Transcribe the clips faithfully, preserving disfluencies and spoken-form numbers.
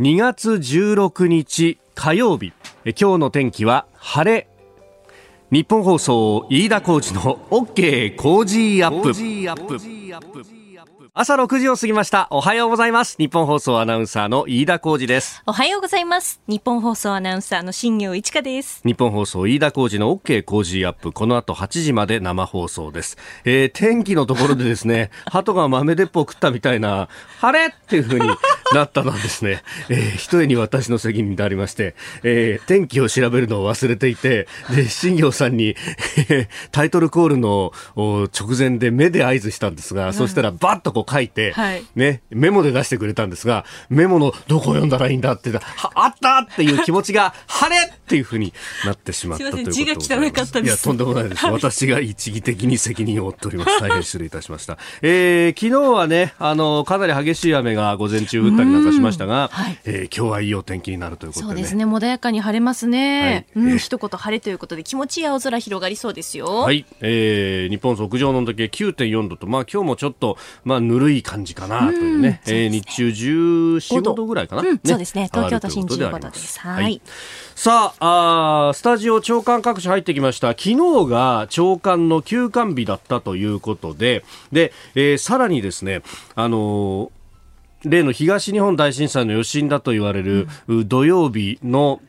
にがつじゅうろくにち火曜日、今日の天気は晴れ。日本放送飯田浩司の OK 工事アップ。朝ろくじを過ぎました。おはようございます。日本放送アナウンサーの飯田浩司です。おはようございます。日本放送アナウンサーの新業一華です。日本放送飯田浩司の OK 工事アップ、この後はちじまで生放送です。えー、天気のところでですね鳩が豆鉄砲を食ったみたいな晴れっていう風になったのはですね、えー、ひとえに私の責任でありまして、えー、天気を調べるのを忘れていて、で新業さんにタイトルコールの直前で目で合図したんですが、うん、そしたらバッとこう書いて、はいね、メモで出してくれたんですが、メモのどこを読んだらいいんだって言ったら、あったっていう気持ちが晴れっていう風になってしまったということです。すみません、字が汚かったです。いや、とんでもないです、はい、私が一義的に責任を負っております。大変失礼いたしました、えー、昨日はねあのかなり激しい雨が午前中降ったりなんかしましたが、はいえー、今日はいいお天気になるということで、ね、そうですね、穏やかに晴れますね、はいうんえー、一言晴れということで気持ちいい青空広がりそうですよ。はい、えー、日本屋上の温度計 きゅうてんよん 度と、まあ、今日もちょっと、まあ、ぬるい感じかなというね、うん、えー、日中じゅうよん、ごどぐらいかな、うんね、そうですね、東京都心じゅうごどです。はい、はい、さあ、あスタジオ長官各紙入ってきました。昨日が長官の休館日だったということで、で、えー、さらにですねあのー、例の東日本大震災の余震だと言われる、うん、土曜日の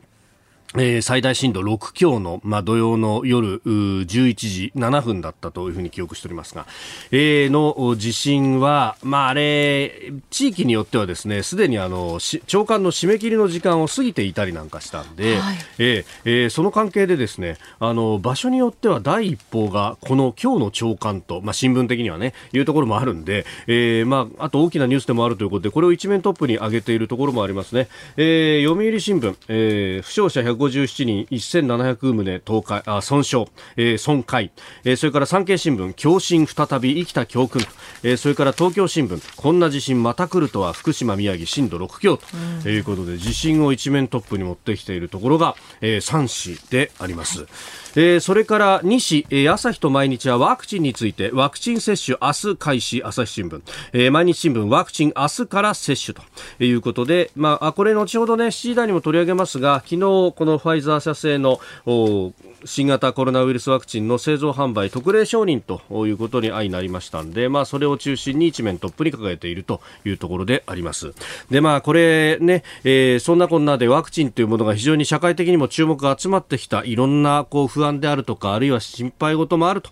えー、最大震度ろく強の、まあ、土曜の夜じゅういちじななふんだったというふうに記憶しておりますが、えー、の地震は、まあ、あれ地域によってはですね、すでにあの長官の締め切りの時間を過ぎていたりなんかしたんで、はいえーえー、その関係でですねあの場所によっては第一報がこの今日の長官と、まあ、新聞的にはねいうところもあるんで、えーまあ、あと大きなニュースでもあるということで、これを一面トップに上げているところもありますね。えー、読売新聞、えー、負傷者ひゃくごじゅうななにん、せんななひゃくとう倒壊、あ損傷、えー、損壊、えー、それから産経新聞、強震再び生きた教訓、えー、それから東京新聞、こんな地震また来るとは福島宮城震度ろく強ということで、うん、地震を一面トップに持ってきているところが、えー、さん紙であります。はいえー、それからに紙、えー、朝日と毎日はワクチンについて、ワクチン接種明日開始、朝日新聞、えー、毎日新聞、ワクチン明日から接種ということで、まあ、あこれ後ほどねしちじ台にも取り上げますが、昨日このファイザー社製の新型コロナウイルスワクチンの製造販売特例承認ということに相なりましたので、まあ、それを中心に一面トップに掲げているというところであります。で、まあ、これね、えー、そんなこんなでワクチンというものが非常に社会的にも注目が集まってきた、いろんなこう不安であるとか、あるいは心配事もあると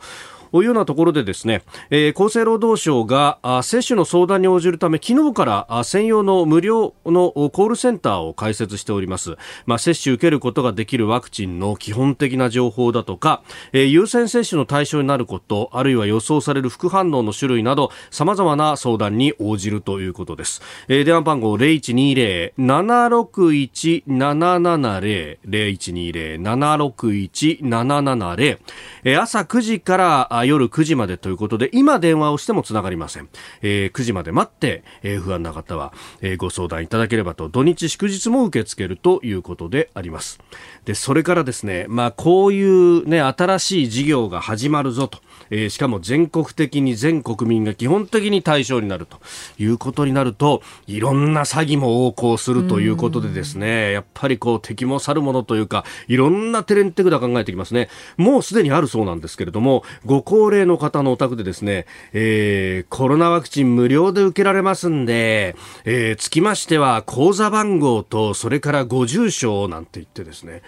こういうようなところでですね、えー、厚生労働省があ接種の相談に応じるため、昨日からあ専用の無料のコールセンターを開設しております。まあ、接種受けることができるワクチンの基本的な情報だとか、えー、優先接種の対象になること、あるいは予想される副反応の種類など、様々な相談に応じるということです。えー、電話番号 ゼロいちにゼロ ななろくいち ななななゼロ ゼロいちにゼロ ななろくいち ななななゼロ、えー、朝くじから夜くじまでということで、今電話をしてもつながりません。えー、くじまで待って、えー、不安な方は、えー、ご相談いただければと、土日祝日も受け付けるということであります。でそれからですね、まあ、こういう、ね、新しい事業が始まるぞと、えー、しかも全国的に全国民が基本的に対象になるということになると、いろんな詐欺も横行するということでですね、やっぱりこう敵も去るものというか、いろんな手練手管考えてきますね。もうすでにあるそうなんですけれども、ご高齢の方のお宅でですね、えー、コロナワクチン無料で受けられますんで、えー、つきましては口座番号とそれからご住所をなんて言ってですね、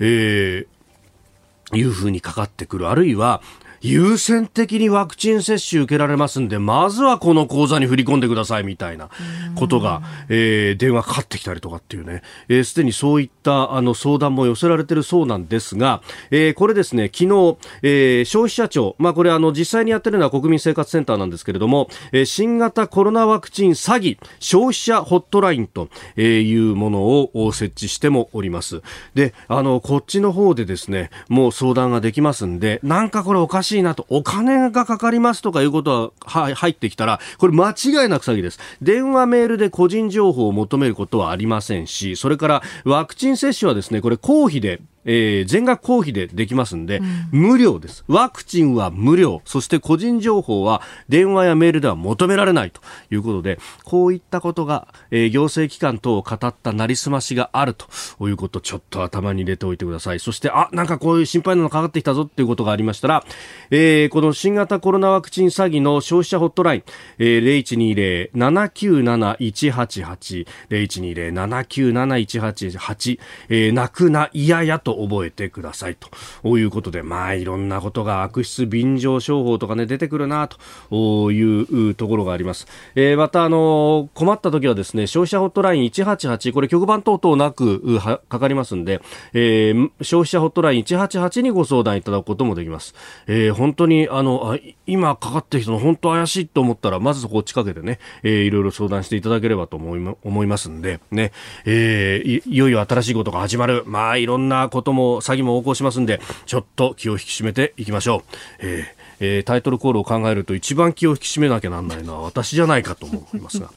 えー、いうふうにかかってくる、あるいは優先的にワクチン接種受けられますんで、まずはこの口座に振り込んでくださいみたいなことが、えー、電話かかってきたりとかっていうね、えー、すでにそういったあの相談も寄せられてるそうなんですが、えー、これですね、昨日、えー、消費者庁、まあ、これあの実際にやってるのは国民生活センターなんですけれども、えー、新型コロナワクチン詐欺消費者ホットラインというものを設置してもおります。で、あのこっちの方でですね、もう相談ができますんで、なんかこれおかしいなと、お金がかかりますとかいうことは入ってきたら、これ間違いなく詐欺です。電話メールで個人情報を求めることはありませんし、それからワクチン接種はですね、これ公費でえー、全額公費でできますんで、うん、無料です。ワクチンは無料、そして個人情報は電話やメールでは求められないということで、こういったことが、えー、行政機関等を語ったなりすましがあるということ、ちょっと頭に入れておいてください。そして、あ、なんかこういう心配なのかかってきたぞということがありましたら、えー、この新型コロナワクチン詐欺の消費者ホットライン、えー、ゼロいちにゼロ ななきゅうなな いちはちはち ゼロいちにゼロ ななきゅうなな いちはちはち、えー、泣くな、いややと覚えてくださいということで、まあいろんなことが悪質便乗商法とかね、出てくるなというところがあります。えー、またあの困った時はですね、消費者ホットラインいちはちはち、これ局番等々なくはかかりますんで、えー、消費者ホットラインいちはちはちにご相談いただくこともできます。えー、本当にあの今かかってきたの本当怪しいと思ったら、まずそこを近くでね、えー、いろいろ相談していただければと思 い, 思いますんでね、えー、い, いよいよ新しいことが始まる、まあいろんなことも詐欺も横行しますんで、ちょっと気を引き締めていきましょう。えーえー、タイトルコールを考えると一番気を引き締めなきゃなんないのは私じゃないかと思いますが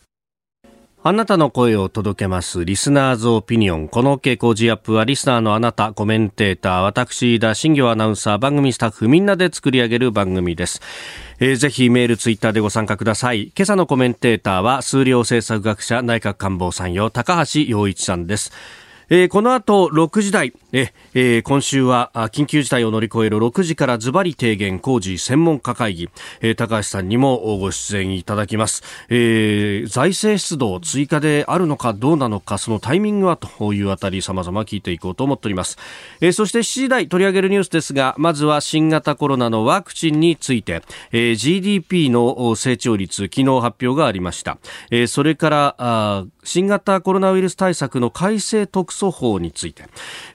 あなたの声を届けますリスナーズオピニオン。この OK 工事アップはリスナーのあなた、コメンテーター、私田新行アナウンサー、番組スタッフみんなで作り上げる番組です。えー、ぜひメールツイッターでご参加ください。今朝のコメンテーターは数量政策学者、内閣官房参与、高橋洋一さんです。えー、この後ろくじ台、ええー、今週は緊急事態を乗り越えるろくじからズバリ提言工事専門家会議、えー、高橋さんにもご出演いただきます。えー、財政出動追加であるのかどうなのか、そのタイミングはというあたり様々聞いていこうと思っております。えー、そしてしちじ台取り上げるニュースですが、まずは新型コロナのワクチンについて、えー、ジーディーピー の成長率、昨日発表がありました。えー、それからあ新型コロナウイルス対策の改正特措措法について、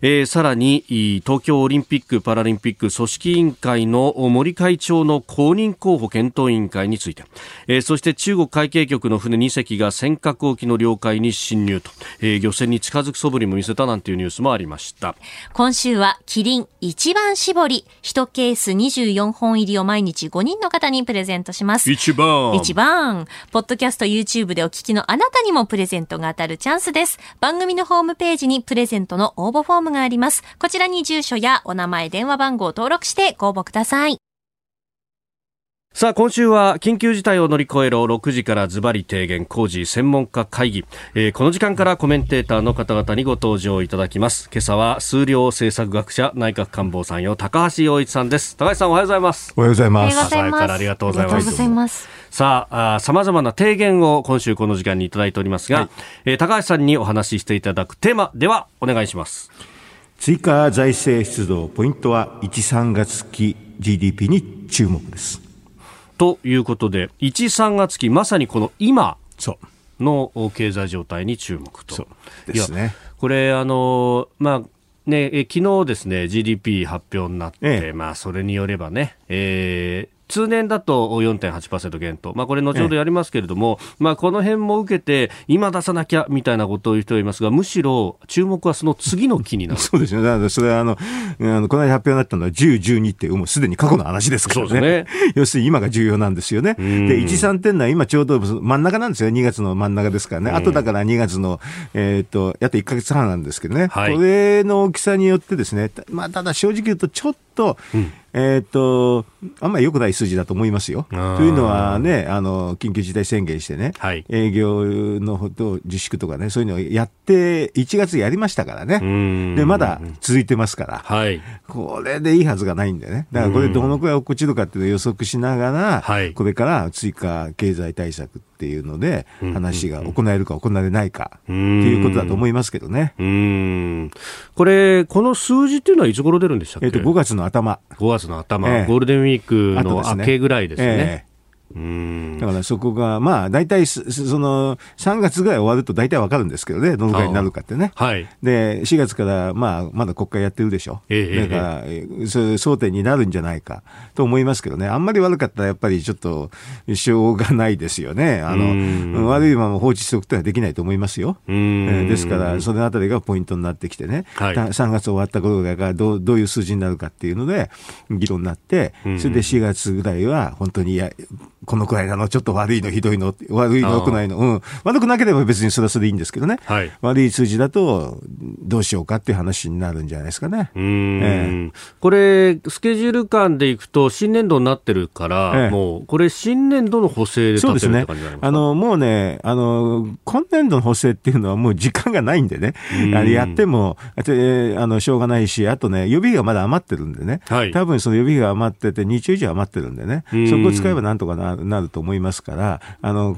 えー、さらに東京オリンピック・パラリンピック組織委員会の森会長の公認候補検討委員会について、えー、そして中国海警局の船に隻が尖閣沖の領海に侵入と、えー、漁船に近づく素振りも見せたなんていうニュースもありました。今週はキリン一番搾りいちケースにじゅうよんほん入りを毎日ごにんの方にプレゼントします。一番一番ポッドキャスト YouTube でお聞きのあなたにもプレゼントが当たるチャンスです。番組のホームページにプレゼントの応募フォームがあります。こちらに住所やお名前、電話番号を登録してご応募ください。さあ、今週は緊急事態を乗り越えろろくじからズバリ提言工事専門家会議、えー、この時間からコメンテーターの方々にご登場いただきます。今朝は数量政策学者、内閣官房参与、高橋洋一さんです。高橋さん、おはようございます。おはようございます。朝からありがとうございます。ありがとうございます。さあ、様々な提言を今週この時間にいただいておりますが、はい、えー、高橋さんにお話ししていただくテーマではお願いします。追加財政出動ポイントはいち、さんがつ期 ジーディーピー に注目ですということで、いち、さんがつ期、まさにこの今の経済状態に注目と。そうですね。いや、これあの、まあね、え昨日ですね ジーディーピー 発表になって、ええ、まあ、それによればね、えー通年だと よんてんはちパーセント 減と、まあ、これ後ほどやりますけれども、ええ、まあ、この辺も受けて今出さなきゃみたいなことを言う人はいますが、むしろ注目はその次の期になるそうですね。だからそれはあの、あのこの間発表になったのはじゅう、じゅうにってもうすでに過去の話ですからね。そうですね。要するに今が重要なんですよね。で、いち、さんっていうのは今ちょうど真ん中なんですよ。にがつの真ん中ですからね。あとだからにがつの、えー、っとあといっかげつはんなんですけどね、はい、これの大きさによってですね、まあ、ただ正直言うとちょっと、うん、えー、とあんまり良くない数字だと思いますよ。というのはね、あの緊急事態宣言してね、はい、営業のこと自粛とかね、そういうのをやっていちがつやりましたからね。でまだ続いてますから、はい、これでいいはずがないんでね。だからこれどのくらい落っこちるかっていうのを予測しながら、はい、これから追加経済対策っていうので話が行えるか行えないかっていうことだと思いますけどね。うーん、これこの数字っていうのはいつ頃出るんでしたっけ？えー、とごがつの頭、ごがつの頭、ええ、ゴールデンウィークの明けぐらいですね。あとですね、ええ、うーん、だからそこがまあ大体そのさんがつぐらい終わると大体わかるんですけどね、どのぐらいになるかってね、はい、でしがつからまあまだ国会やってるでしょ、ええ、だから、ええ、それ争点になるんじゃないかと思いますけどね。あんまり悪かったらやっぱりちょっとしょうがないですよね。あの悪いまま放置しておくとはできないと思いますよ。うーん、ですからそのあたりがポイントになってきてね、はい、さんがつ終わった頃がどう、どういう数字になるかっていうので議論になって、それでしがつぐらいは本当にやこのくらいなの、ちょっと悪いのひどいの、悪いの良くないの、うん、悪くなければ別にそれはそれでいいんですけどね、はい、悪い数字だとどうしようかっていう話になるんじゃないですかね。うーん、ええ、これスケジュール感でいくと新年度になってるから、ええ、もうこれ新年度の補正で立てるって感じになりますか。そうですね、あのもうね、あの今年度の補正っていうのはもう時間がないんでね、あれやってもあのしょうがないし、あとね予備費がまだ余ってるんでね、はい、多分その予備費が余っててにちゅう以上余ってるんでね、そこを使えばなんとかななると思いますから、あの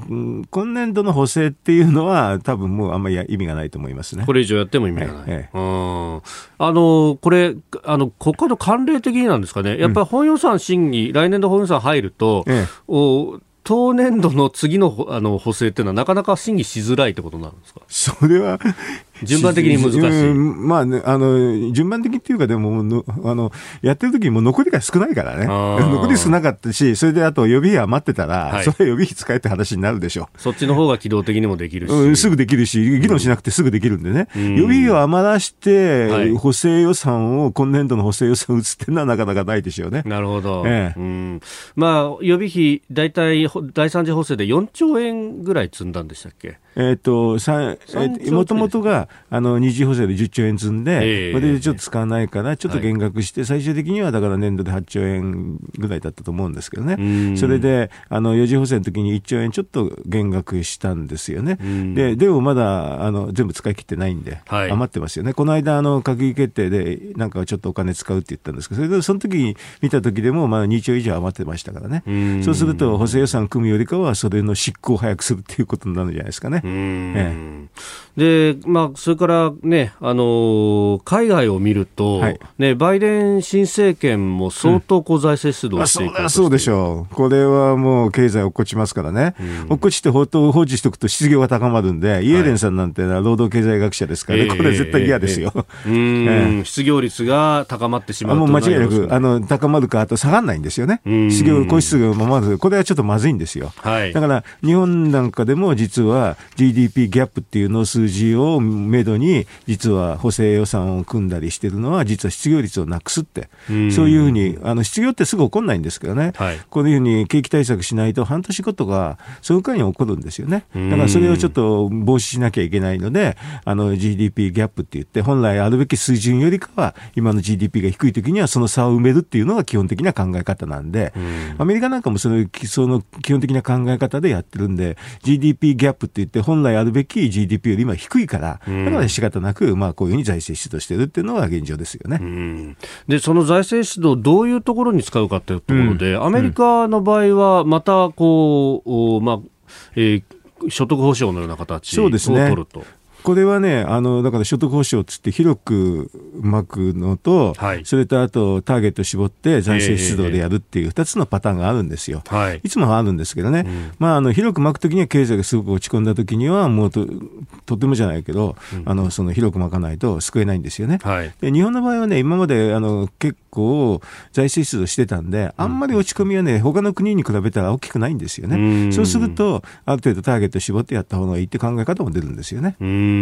今年度の補正っていうのは多分もうあんまり意味がないと思いますね。これ以上やっても意味がない、ええ、うん、あのこれあの国会の慣例的になんですかね、やっぱり本予算審議、うん、来年度本予算入ると、ええ、お当年度の次 の, あの補正っていうのはなかなか審議しづらいってことなんですか。それは順番的に難しい、うん、まあね、あの順番的っていうか、でものあのやってる時にもう残りが少ないからね、残り少なかったし、それであと予備費余ってたら、はい、それ予備費使えって話になるでしょう。そっちの方が機動的にもできるし、うん、すぐできるし、議論しなくてすぐできるんでね、うん、予備費を余らして、はい、補正予算を今年度の補正予算を打つっていうのはなかなかないでしょうね。なるほど、ええ、うん、まあ、予備費大体だいさん次補正でよんちょうえんぐらい積んだんでしたっけ。えーと、もともとがあの二次補正でじゅっちょうえん積んで、えー、これでちょっと使わないからちょっと減額して、はい、最終的にはだから年度ではっちょうえんぐらいだったと思うんですけどね。それであのよん次補正の時にいっちょうえんちょっと減額したんですよね。 で, でもまだあの全部使い切ってないんで、はい、余ってますよね。この間あの閣議決定でなんかちょっとお金使うって言ったんですけど、それでその時に見た時でもまあにちょう以上余ってましたからね。そうすると補正予算組むよりかはそれの執行を早くするっていうことになるんじゃないですかね。うん、ええ、でまあ、それから、ね、あのー、海外を見ると、はい、ね、バイデン新政権も相当こう財政出動していく、うん、まあ、そうでしょう。これはもう経済落っこちますからね、うん、落っこちて放置しておくと失業が高まるんで、はい、イエレンさんなんてのは労働経済学者ですから、ね、えー、これは絶対嫌ですよ、えーえー、うん、失業率が高まってしまうと、もう間違いなくあの高まるか、あと下がらないんですよね、失業、高失業もまずこれはちょっとまずいんですよ、はい、だから日本なんかでも実はジーディーピー ギャップっていうの数字をめどに実は補正予算を組んだりしてるのは、実は失業率をなくすって、うそういうふうにあの失業ってすぐ起こんないんですけどね、はい、こういうふうに景気対策しないと半年後とかその間に起こるんですよね。だからそれをちょっと防止しなきゃいけないので、あの ジーディーピー ギャップって言って、本来あるべき水準よりかは今の ジーディーピー が低い時にはその差を埋めるっていうのが基本的な考え方なんで、アメリカなんかもそ の, その基本的な考え方でやってるんで、 ジーディーピー ギャップって言って本来あるべき ジーディーピー より今低いから、だから仕方なく、まあ、こういうふうに財政出動しているっていうのが現状ですよね。うんで、その財政出動をどういうところに使うかというところで、うん、アメリカの場合はまたこう、まあえー、所得保障のような形を取ると。そうですね、これはね、あのだから所得保障つって広く巻くのと、はい、それとあとターゲット絞って財政出動でやるっていうふたつのパターンがあるんですよ、はい、いつもあるんですけどね、うん、まあ、あの広く巻くときには経済がすごく落ち込んだときにはもう と, とてもじゃないけど、うん、あのその広く巻かないと救えないんですよね、はい、で日本の場合はね、今まであの結構財政出動してたんで、あんまり落ち込みはね、他の国に比べたら大きくないんですよね、うん、そうするとある程度ターゲット絞ってやった方がいいって考え方も出るんですよね、うん、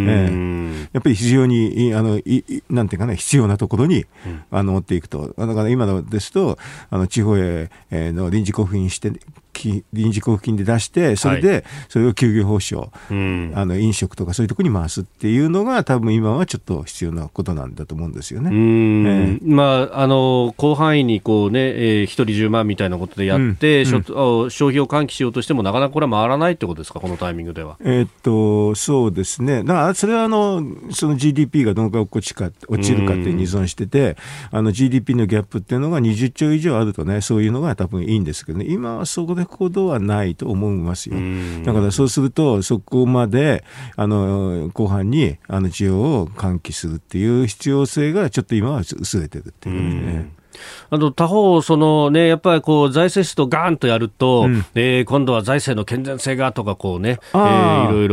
ええ、やっぱり非常にあのいなんていうかね、必要なところに、うん、あの持っていくと。だから今のですとあの地方への臨時交付金して臨時交付金で出して、それでそれを休業補償、はい、あの飲食とかそういうところに回すっていうのが多分今はちょっと必要なことなんだと思うんですよね。うん、えーまあ、あの広範囲にこう、ねえー、ひとりじゅうまんみたいなことでやって、うんうん、消費を喚起しようとしてもなかなかこれは回らないってことですか、このタイミングでは。えー、っとそうですね、だからそれはあのその ジーディーピー がどのくらい落ちるかって依存してて、あの ジーディーピー のギャップっていうのがにじゅっちょう以上あるとね、そういうのが多分いいんですけどね、今はそこでことはないと思いますよ。だからそうするとそこまであの後半にあの需要を喚起するっていう必要性がちょっと今は薄れてるっていうね。うあの他方その、ね、やっぱりこう財政出動ガーンとやると、うん、えー、今度は財政の健全性がとかこう、ねえー、いろい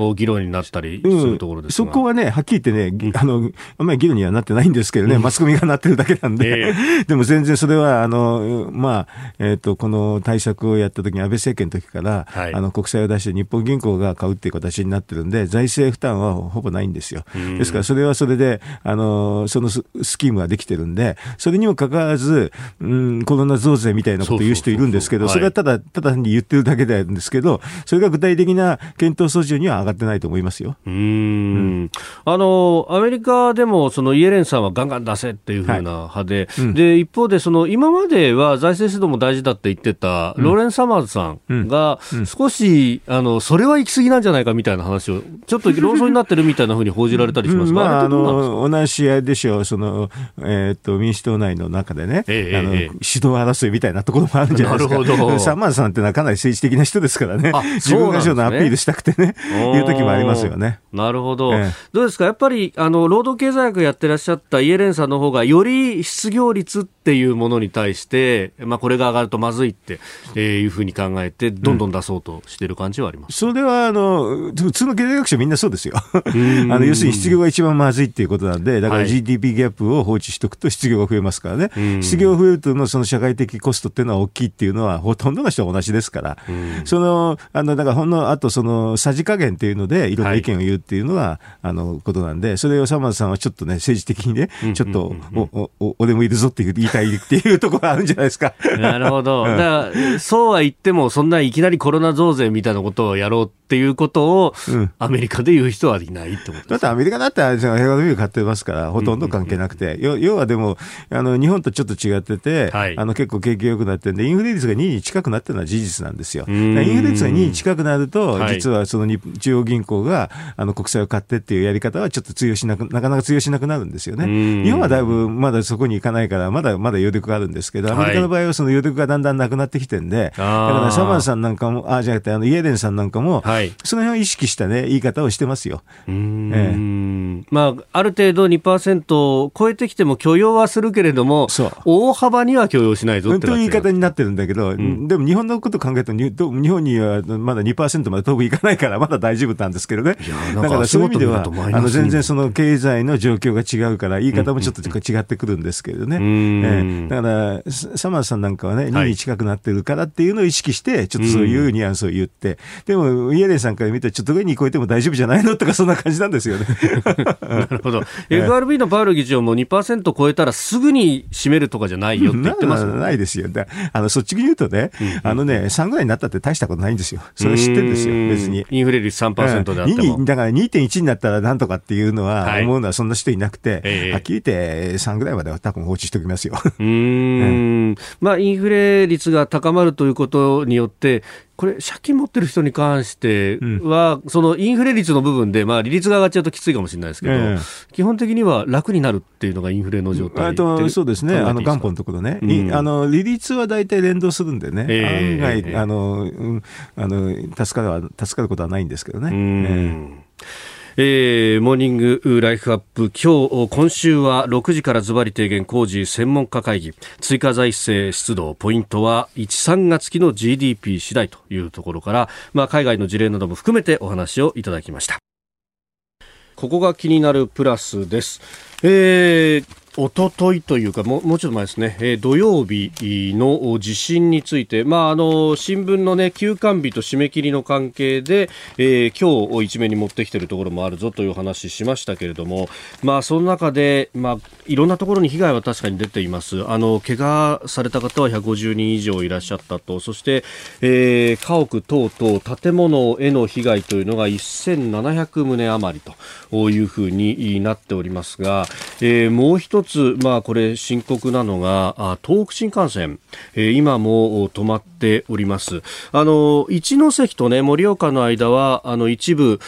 ろ議論になったりするところですが、うん、そこはねはっきり言ってね、あのあんまり議論にはなってないんですけどね、うん、マスコミがなってるだけなんで、えー、でも全然それはあの、まあえー、とこの対策をやった時に安倍政権の時から、はい、あの国債を出して日本銀行が買うっていう形になってるんで、財政負担はほぼないんですよ。ですからそれはそれであのそのスキームができてるんで、それにも関かかわらず、うん、コロナ増税みたいなことを言う人いるんですけど、それはただただ単に言ってるだけであるんですけど、それが具体的な検討措置には上がってないと思いますよ。うーん、うん、あのアメリカでもそのイエレンさんはガンガン出せっていう風な派で、はい、うん、で一方でその今までは財政出動も大事だって言ってたローレン・サマーズさんが少し、うんうん、あのそれは行き過ぎなんじゃないかみたいな話をちょっと論争になってるみたいな風に報じられたりしますが、あの同じあれでしょう、その、えー、と民主党内の中でね、えー、あの、えー、指導争いみたいなところもあるんじゃないですか。なるほど。サマーズさんってのはかなり政治的な人ですからね、自分がちょっとアピールしたくてねいう時もありますよね。なるほど、えー、どうですか、やっぱりあの労働経済学やってらっしゃったイエレンさんの方がより失業率っていうものに対して、まあ、これが上がるとまずいって、えー、いうふうに考えてどんどん出そうとしてる感じはあります、うん、それはあの普通の経済学者みんなそうですよあの要するに失業が一番まずいっていうことなんで、だから ジーディーピー ギャップを放置しておくと失業が増えますからね、うん、失業が増えるとのその社会的コストっていうのは大きいっていうのはほとんどの人は同じですから、うん、そのあのだからほんのあとそのさじ加減っていうのでいろんな意見を言うっていうのは、はい、あのことなんで、それをサマーズさんはちょっとね政治的にね、うん、ちょっと、うん、おお俺もいるぞっていう言いたいっていうところがあるんじゃないですかなるほど、だからそうは言ってもそんないきなりコロナ増税みたいなことをやろうっていうことを、うん、アメリカで言う人はいないってことです。だってアメリカだって平和のビル買ってますからほとんど関係なくて、うんうんうん、要はでもあの日本とちょっと違ってて、はい、あの結構景気良くなってんでインフレ率がにに近くなってるのは事実なんですよ。インフレ率がにに近くなると、はい、実はその中央銀行があの国債を買ってっていうやり方はちょっと通用しなく、なかなか通用しなくなるんですよね。日本はだいぶまだそこに行かないからまだまだ余力があるんですけど、アメリカの場合はその余力がだんだんなくなってきてんで、はい、だからサマーさんなんかもあじゃなくてあのイエレンさんなんかも、はい、その辺を意識した、ね、言い方をしてますよ。うーん、ええ、まあ、ある程度 にパーセント を超えてきても許容はするけれども大幅には許容しないぞってなってるという言い方になってるんだけど、うん、でも日本のこと考えると日本にはまだ にパーセント まで遠くいかないからまだ大丈夫なんですけどね。いやなんかだからそういう意味ではあの全然その経済の状況が違うから言い方もちょっと違ってくるんですけどね、うんええ、だからサマーさんなんかはねにに近くなってるからっていうのを意識してちょっとそういうニュアンスを言って、うん、でもイエレンさんから見てちょっと上に超えても大丈夫じゃないのとかそんな感じなんですよねなるほど、えー、エフアールビー のパウエル議長も にパーセント 超えたらすぐに締めるとかじゃないよって言ってます、ね、な, な, ないですよ。だあの率直に言うと ね,、うんうん、あのねさんぐらいになったって大したことないんですよ。それ知ってるんですよ。別にインフレ率 さんパーセント であってもにだから にてんいち になったらなんとかっていうのは思うのはそんな人いなくて、はいえー、はっきり言ってさんぐらいまでは多分放置しておきますようーん、うんまあ、インフレ率が高まるということによってこれ借金持ってる人に関しては、うん、そのインフレ率の部分で、まあ、利率が上がっちゃうときついかもしれないですけど、えー、基本的には楽になるっていうのがインフレの状態で、うん、そうですね。あの元本のところね、うん、あの利率は大体連動するんでね、えー、案外、えーあのうん、あの助かる助かることはないんですけどね。うん、えーえー、モーニングライフアップ今日今週はろくじからズバリ提言工事専門家会議、追加財政出動ポイントはいち、さんがつ期の ジーディーピー 次第というところから、まあ、海外の事例なども含めてお話をいただきました。ここが気になるプラスです。えーおとといというかもう、もうちょっと前ですね、えー、土曜日の地震について、まあ、あの新聞の、ね、休刊日と締め切りの関係で、えー、今日一面に持ってきているところもあるぞという話しましたけれども、まあ、その中で、まあ、いろんなところに被害は確かに出ています。あの怪我された方はひゃくごじゅうにん以上いらっしゃったと。そして、えー、家屋等々建物への被害というのがせんななひゃくとう余りというふうになっておりますが、えー、もう一つまあ、これ深刻なのが東北新幹線、えー、今も止まっております。あの一ノ関と、ね、盛岡の間はあの一部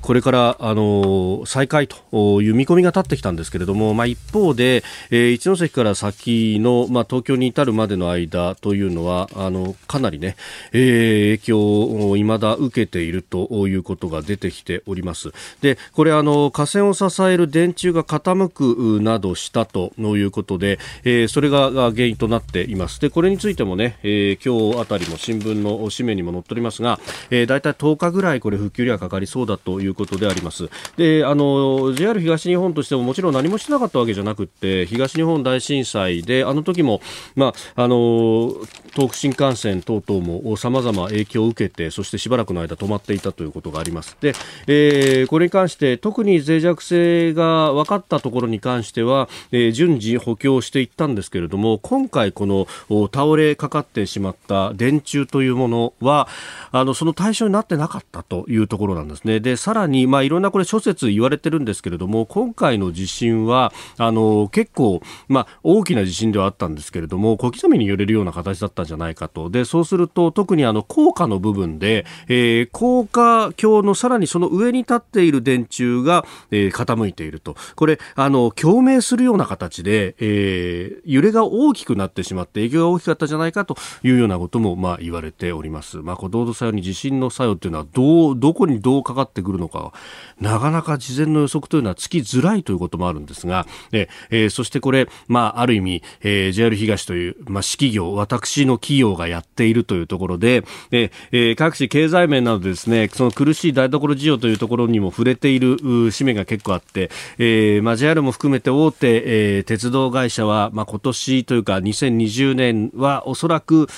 これからあの再開という見込みが立ってきたんですけれども、まあ、一方で、えー、一ノ関から先の、まあ、東京に至るまでの間というのはあのかなり、ねえー、影響を未だ受けているということが出てきております。でこれあの架線を支える電柱が傾くなどなどしたということで、えー、それが原因となっています。でこれについてもね、えー、今日あたりも新聞の紙面にも載っておりますが、えー、だいたいとおかぐらいこれ復旧にはかかりそうだということであります。であの ジェイアール 東日本としてももちろん何もしなかったわけじゃなくって東日本大震災であの時も、まあ、あの東北新幹線等々も様々影響を受けてそしてしばらくの間止まっていたということがあります。で、えー、これに関して特に脆弱性が分かったったところに関しては、えー、順次補強していったんですけれども、今回この倒れかかってしまった電柱というものはあのその対象になってなかったというところなんですね。でさらに、まあ、いろんなこれ諸説言われてるんですけれども、今回の地震はあの結構、まあ、大きな地震ではあったんですけれども、小刻みに揺れるような形だったんじゃないかと。でそうすると特にあの高架の部分で、えー、高架橋のさらにその上に立っている電柱が、えー、傾いていると、これあの共鳴するような形で、えー、揺れが大きくなってしまって影響が大きかったじゃないかというようなこともまあ言われております。まあ、こう同作用に地震の作用というのはどうどこにどうかかってくるのか、なかなか事前の予測というのはつきづらいということもあるんですが、えー、そしてこれ、まあ、ある意味、えー、ジェイアール 東という、まあ、私企業私の企業がやっているというところで、えー、各種経済面などですね、その苦しい台所事情というところにも触れている紙面が結構あって、えーまあ、ジェイアール も含めて大手、えー、鉄道会社は、まあ、今年というかにせんにじゅうねんはおそらく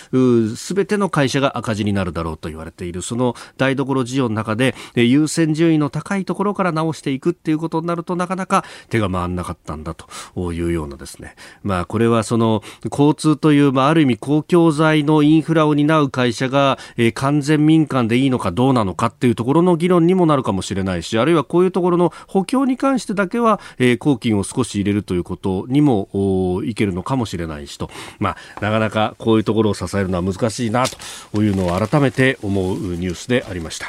すべての会社が赤字になるだろうと言われている。その台所事情の中で、えー、優先順位の高いところから直していくっていうことになるとなかなか手が回んなかったんだというようなですね、まあ、これはその交通という、まあ、ある意味公共財のインフラを担う会社が、えー、完全民間でいいのかどうなのかっていうところの議論にもなるかもしれないし、あるいはこういうところの補強に関してだけは、えー、公金を少し入れるということにもいけるのかもしれないしと、まあ、なかなかこういうところを支えるのは難しいなというのを改めて思うニュースでありました。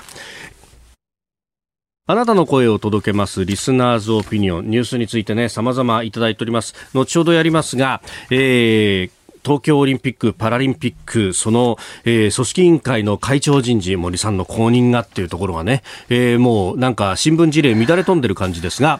あなたの声を届けますリスナーズオピニオン、ニュースについてね、様々いただいております。後ほどやりますが、えー東京オリンピック・パラリンピック、その、えー、組織委員会の会長人事、森さんの後任がっていうところがね、えー、もうなんか新聞事例乱れ飛んでる感じですが、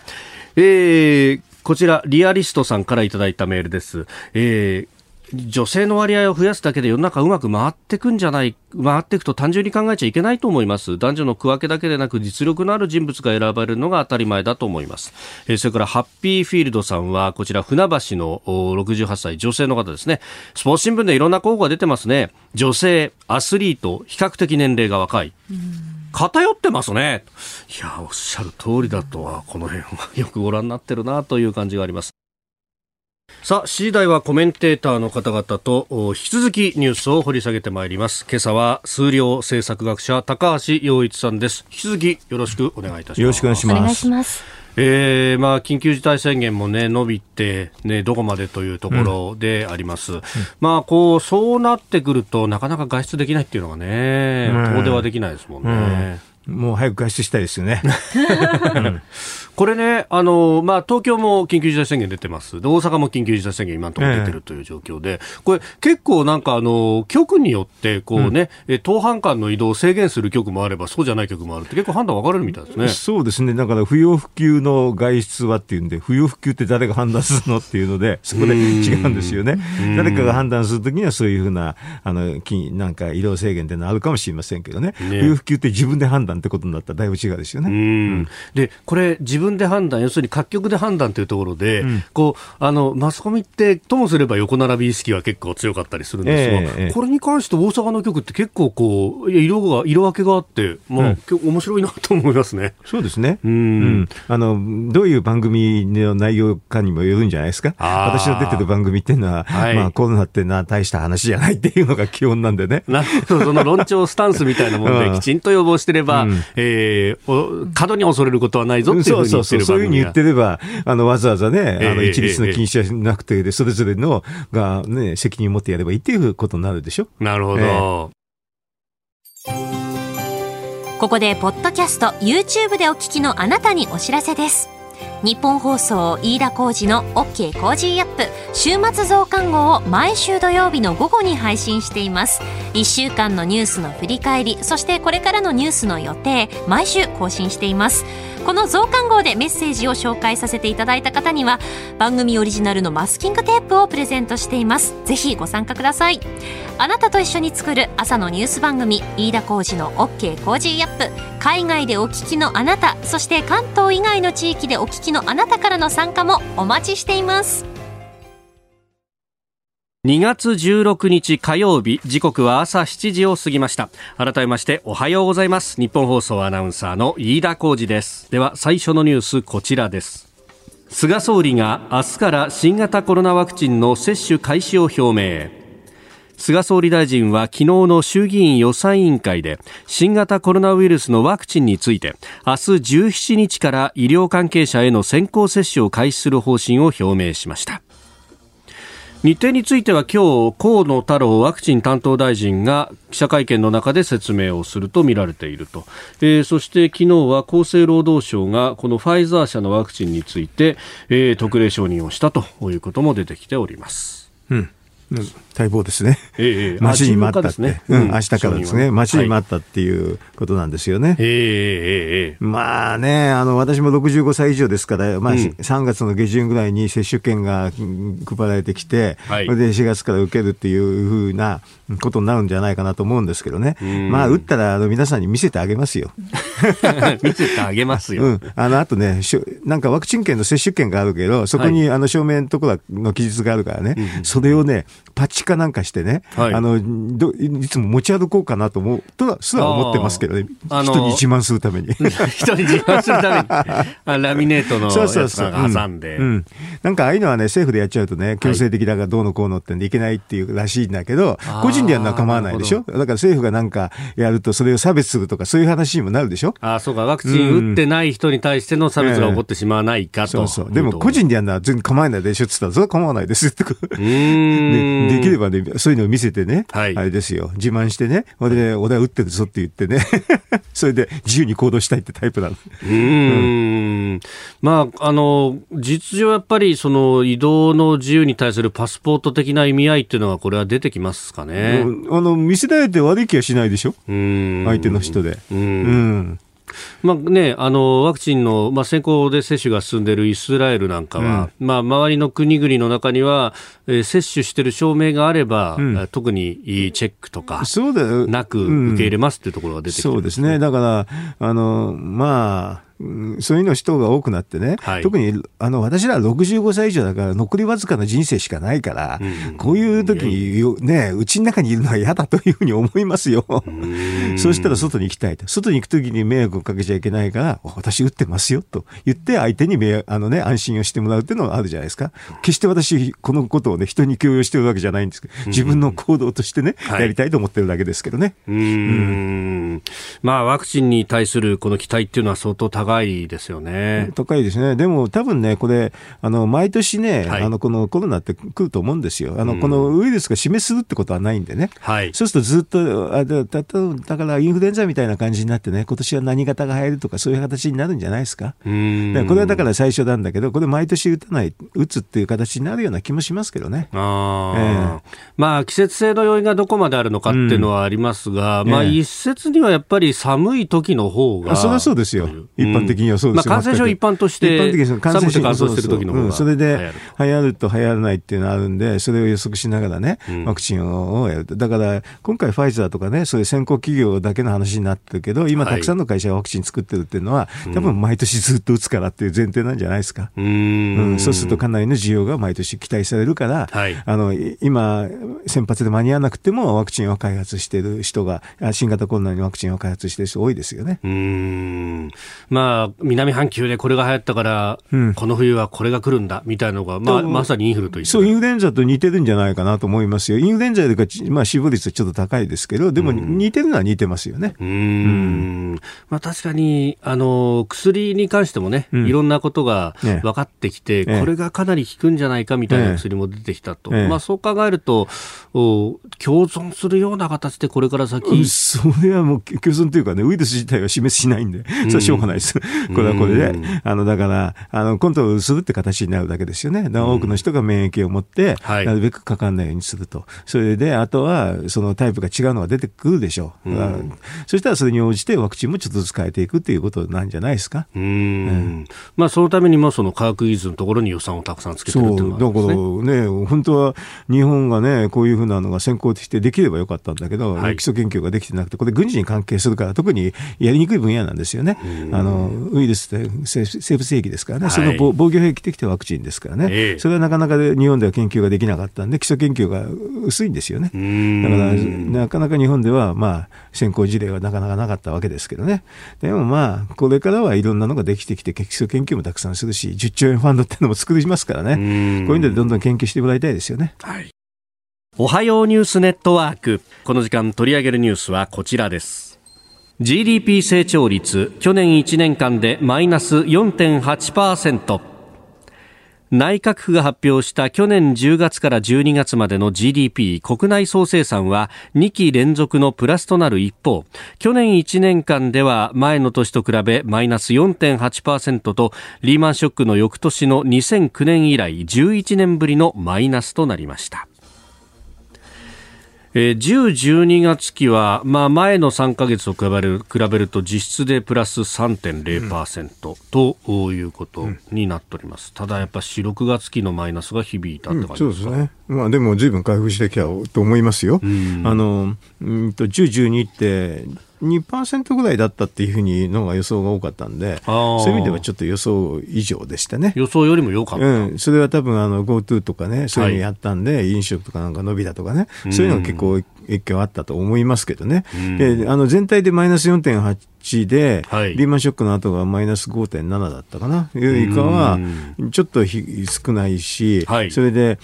えー、こちらリアリストさんからいただいたメールです。えー女性の割合を増やすだけで世の中うまく回ってくんじゃない、回っていくと単純に考えちゃいけないと思います。男女の区分けだけでなく実力のある人物が選ばれるのが当たり前だと思います。えー、それからハッピーフィールドさんはこちら船橋のろくじゅうはっさい女性の方ですね。スポーツ新聞でいろんな候補が出てますね。女性、アスリート、比較的年齢が若い。うん偏ってますね。いや、おっしゃる通りだとは、この辺はよくご覧になってるなという感じがあります。さあ、次第はコメンテーターの方々と引き続きニュースを掘り下げてまいります。今朝は数量政策学者高橋洋一さんです。引き続きよろしくお願いいたします。よろしくお願いします。お願いします。えーまあ、緊急事態宣言も、ね、伸びて、ね、どこまでというところであります、うんうん、まあ、こうそうなってくるとなかなか外出できないっていうのがね、遠出はできないですもんね、うんうん、もう早く外出したいですよねこれね、あのまあ、東京も緊急事態宣言出てます。で、大阪も緊急事態宣言今のところ出てるという状況で、ええ、これ結構なんかあの局によってこうね、うん、当班間の移動を制限する局もあればそうじゃない局もあるって結構判断分かれるみたいですね。そうですね。だから不要不急の外出はっていうんで、不要不急って誰が判断するのっていうので、そこで違うんですよね。誰かが判断するときにはそういうふうなあのなんか移動制限ってのあるかもしれませんけどね。ね、不要不急って自分で判断ってことになったらだいぶ違うですよね。うん、うん、でこれ自分で判断、要するに各局で判断というところで、うん、こうあのマスコミってともすれば横並び意識は結構強かったりするんですが、えー、これに関して大阪の局って結構こう 色が色分けがあって、まあうん、面白いなと思いますね。そうですね、うん、うん、あのどういう番組の内容かにもよるんじゃないですか。私の出てる番組っていうのは、はい、まあ、コロナってのは大した話じゃないっていうのが基本なんでね。なるほど、その論調スタンスみたいなものできちんと予防してれば、うん、えー、過度に恐れることはないぞっていうふうに、そうそうそう、そういうふうに言ってれば、あのわざわざね、えー、あの一律の禁止はなくて、えー、それぞれのが、ね、責任を持ってやればいいっていうことになるでしょ。なるほど、えー、ここでポッドキャスト YouTube でお聞きのあなたにお知らせです。日本放送飯田浩二の OK コージーアップ週末増刊号を毎週土曜日の午後に配信しています。いっしゅうかんのニュースの振り返り、そしてこれからのニュースの予定、毎週更新しています。この増刊号でメッセージを紹介させていただいた方には番組オリジナルのマスキングテープをプレゼントしています。ぜひご参加ください。あなたと一緒に作る朝のニュース番組飯田浩二の OK コージーアップ、海外でお聞きのあなた、そして関東以外の地域でお聞きのあなたからの参加もお待ちしています。にがつじゅうろくにち火曜日、時刻は朝しちじを過ぎました。改めましておはようございます。日本放送アナウンサーの飯田浩二です。では最初のニュース、こちらです。菅総理が明日から新型コロナワクチンの接種開始を表明。菅総理大臣は昨日の衆議院予算委員会で新型コロナウイルスのワクチンについて明日じゅうしちにちから医療関係者への先行接種を開始する方針を表明しました。日程については今日河野太郎ワクチン担当大臣が記者会見の中で説明をすると見られていると、えー、そして昨日は厚生労働省がこのファイザー社のワクチンについて、えー、特例承認をしたということも出てきております、うん待望ですね、ええ、待ちに待ったって、ねうん、明日からですね、待ちに待ったっていうことなんですよね、ええええ、まあねあの私もろくじゅうごさい以上ですから、まあうん、さんがつの下旬ぐらいに接種券が配られてきて、はい、でしがつから受けるっていうふうなことになるんじゃないかなと思うんですけどね、うん、まあ打ったらあの皆さんに見せてあげますよ見せてあげますよ、うん、あのあとねなんかワクチン券の接種券があるけどそこに、はい、あの正面のところの記述があるからね、うん、それをねパチカなんかしてね、はい、あのどいつも持ち歩こうかなと思うとはすら思ってますけどね、あ人に自慢するために人に自慢するためにラミネートのやつが挟んで、うんうん、なんかああいうのはね政府でやっちゃうとね強制的だからどうのこうのっていけないっていうらしいんだけど、はい、個人でやるのは構わないでしょ。だから政府がなんかやるとそれを差別するとかそういう話にもなるでしょ。あそうかワクチン打ってない人に対しての差別が起こってしまわないかと、うんえー、そうそうでも個人でやるのは全然構わないでしょって言ったらそれは構わないですってうーんできればねそういうのを見せてね、はい、あれですよ自慢してね俺ね俺は打ってるぞって言ってねそれで自由に行動したいってタイプなのうーん、うん、まああの実情やっぱりその移動の自由に対するパスポート的な意味合いっていうのはこれは出てきますかね。あの見せられて悪い気はしないでしょうーん相手の人でうーん、うんまあね、あのワクチンの、まあ、先行で接種が進んでいるイスラエルなんかは、うんまあ、周りの国々の中には、えー、接種している証明があれば、うん、特にチェックとかそうだなく受け入れますというところが出てきてるんですね。そうですねだからあの、まあそういうの人が多くなってね、はい、特にあの私らろくじゅうごさい以上だから残りわずかな人生しかないから、うん、こういう時にねうちの中にいるのは嫌だというふうに思いますよそうしたら外に行きたいと外に行く時に迷惑をかけちゃいけないから私打ってますよと言って相手にあの、ね、安心をしてもらうっていうのはあるじゃないですか。決して私このことを、ね、人に強要してるわけじゃないんですけど自分の行動としてね、うん、やりたいと思ってるだけですけどね、はい、うーんまあワクチンに対するこの期待っていうのは相当高い高いですよね。高いですね。でも多分ねこれあの毎年ね、はい、あのこのコロナって来ると思うんですよ。あの、うん、このウイルスが死滅するってことはないんでね、はい、そうするとずっとあだ、だと、だからインフルエンザみたいな感じになってね今年は何型が流行るとかそういう形になるんじゃないですか。うんだからこれはだから最初なんだけどこれ毎年打たない打つっていう形になるような気もしますけどね。あ、えーまあ、季節性の要因がどこまであるのかっていうのはありますが、うんまあ、一説にはやっぱり寒い時の方があそれはそうですよ一般的にはそうですよ、うんまあ、感染症一般として寒くて乾燥してる時の方が、うん、それで流行ると流行らないっていうのがあるんでそれを予測しながらねワクチンをやるとだから今回ファイザーとかねそういう先行企業だけの話になってるけど今たくさんの会社がワクチン作ってるっていうのは、はい、多分毎年ずっと打つからっていう前提なんじゃないですか。うーん、うん、そうするとかなりの需要が毎年期待されるから、はい、あの今先発で間に合わなくてもワクチンを開発してる人が新型コロナにワクチンを開発してる人多いですよね。うーんまあまあ、南半球でこれが流行ったから、うん、この冬はこれが来るんだみたいなのが、まあ、まさにインフルと一緒そうインフルエンザと似てるんじゃないかなと思いますよ。インフルエンザよりか、まあ、死亡率はちょっと高いですけどでも似てるのは似てますよね。うーん、うんまあ、確かにあの薬に関してもね、うん、いろんなことが分かってきて、ね、これがかなり効くんじゃないかみたいな薬も出てきたと、ねまあ、そう考えると共存するような形でこれから先、うん、それはもう共存というかねウイルス自体は死滅しないんでそれはしょうがないです、うんこれはこれであのだからあのコントロールするって形になるだけですよね。多くの人が免疫を持って、うんはい、なるべくかかんないようにするとそれであとはそのタイプが違うのが出てくるでしょう、うん、そしたらそれに応じてワクチンもちょっとずつ変えていくということなんじゃないですか。うん、うんまあ、そのためにもその科学技術のところに予算をたくさんつけてるっていうのはですね。だからね本当は日本がねこういうふうなのが先行としてできればよかったんだけど、はい、基礎研究ができてなくてこれ軍事に関係するから特にやりにくい分野なんですよね。あののウイルスって生物兵器ですからね、はい、その防御兵器としてはワクチンですからね、えー、それはなかなか日本では研究ができなかったんで基礎研究が薄いんですよね。だからなかなか日本では、まあ、先行事例はなかなかなかったわけですけどね。でもまあこれからはいろんなのができてきて基礎研究もたくさんするしじゅっちょうえんファンドってのも作りますからね、こういうのでどんどん研究してもらいたいですよね。はい、おはようニュースネットワーク。この時間取り上げるニュースはこちらです。 ジーディーピー 成長率去年いちねんかんでマイナス よんてんはちパーセント。 内閣府が発表した去年じゅうがつからじゅうにがつまでの ジーディーピー 国内総生産はにき連続のプラスとなる一方、去年いちねんかんでは前の年と比べマイナス よんてんはちパーセント とリーマンショックの翌年のにせんきゅうねん以来じゅういちねんぶりのマイナスとなりました。えー、じゅう、じゅうにがつ期は、まあ、前のさんかげつと比べる、比べると実質でプラス さんてんれいパーセント、うん、ということになっております。うん、ただやっぱりよん、ろくがつ期のマイナスが響いたって感じですか、うん、そうですね。まあ、でも随分回復してきたと思いますよ。うん、あの、うんとじゅう、じゅうにってにパーセント ぐらいだったっていうふうにのが予想が多かったんで、そういう意味ではちょっと予想以上でしたね。予想よりも良かった、うん、それは多分あの GoTo とかね、そういうのやったんで、はい、飲食とかなんか伸びだとかね、そういうのが結構影響あったと思いますけどね。で、あの全体でマイナス よんてんはち で、はい、リーマンショックの後がマイナス ごてんなな だったかなよりかはちょっと少ないし、はい、それで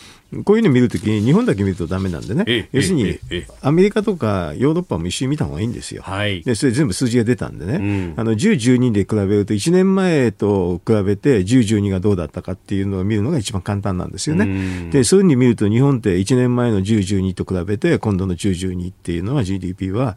こういうの見るときに日本だけ見るとダメなんでね、要するにアメリカとかヨーロッパも一緒に見た方がいいんですよ、はい、でそれ全部数字が出たんでね、うん、あのじゅう、じゅうにで比べるといちねんまえと比べてじゅう、じゅうにがどうだったかっていうのを見るのが一番簡単なんですよね、うん、でそういうふうに見ると日本っていちねんまえのじゅう、じゅうにと比べて今度のじゅう、じゅうにっていうのは ジーディーピー は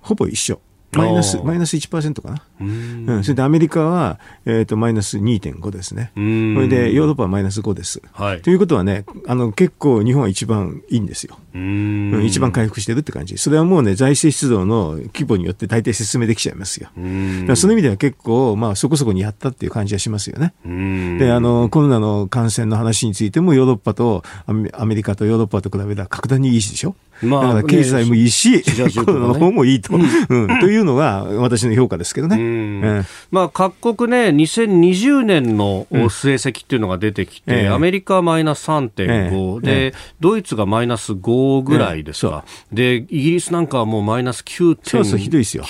ほぼ一緒マイナス、マイナス いちパーセント かな。うん、うん。それでアメリカは、えーと、マイナス にてんご ですね。うん。それでヨーロッパはマイナスごです。はい。ということはね、あの、結構日本は一番いいんですよ。うん。うん、一番回復してるって感じ。それはもうね、財政出動の規模によって大体説明できちゃいますよ。うん。だからその意味では結構、まあ、そこそこにやったっていう感じはしますよね。うん。で、あの、コロナの感染の話についても、ヨーロッパと、アメリカとヨーロッパと比べたら格段にいいでしょ。まあ、だから経済もいいし、ね、コロナの方もいいと、うんうん、というのが私の評価ですけどね。うんうん、まあ、各国ね、にせんにじゅうねんの成績っていうのが出てきて、うん、アメリカはマイナス さんてんご、ええ、で、ええ、ドイツがマイナスごぐらいですか、ええ、でイギリスなんかはもうマイナス きゅうてんき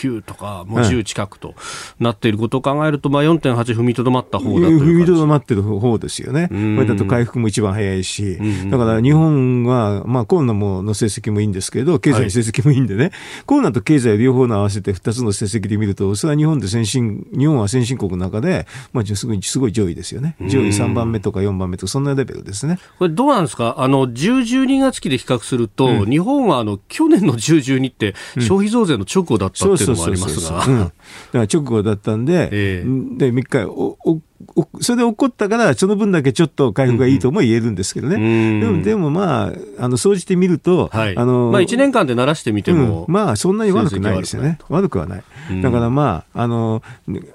ゅう とかもうじゅう近くとなっていることを考えると、まあ、よんてんはち 踏みとどまった方だという感じ。踏みとどまってる方ですよね。うん、これだと回復も一番早いし、うん、だから日本は、まあ、コロナもの成績ももいいんですけど経済の成績もいいんでね、はい、コロナと経済両方の合わせてふたつの成績で見るとそれは日本で先進日本は先進国の中で、まあ、すごい、すごい上位ですよね。上位さんばんめとかよんばんめとかそんなレベルですね。これどうなんですか、あのじゅう、じゅうにがつ期で比較すると、うん、日本はあの去年のじゅう、じゅうにって消費増税の直後だったっていうのもありますが、だから直後だったんで、えー、でみっかおおそれで起こったからその分だけちょっと回復がいいとも言えるんですけどね、うん、でも、でもまああの総じてみると、はい、あのまあ、いちねんかんで鳴らしてみても、うん、まあそんなに悪くないですよね。悪くはない、うん、だからまああの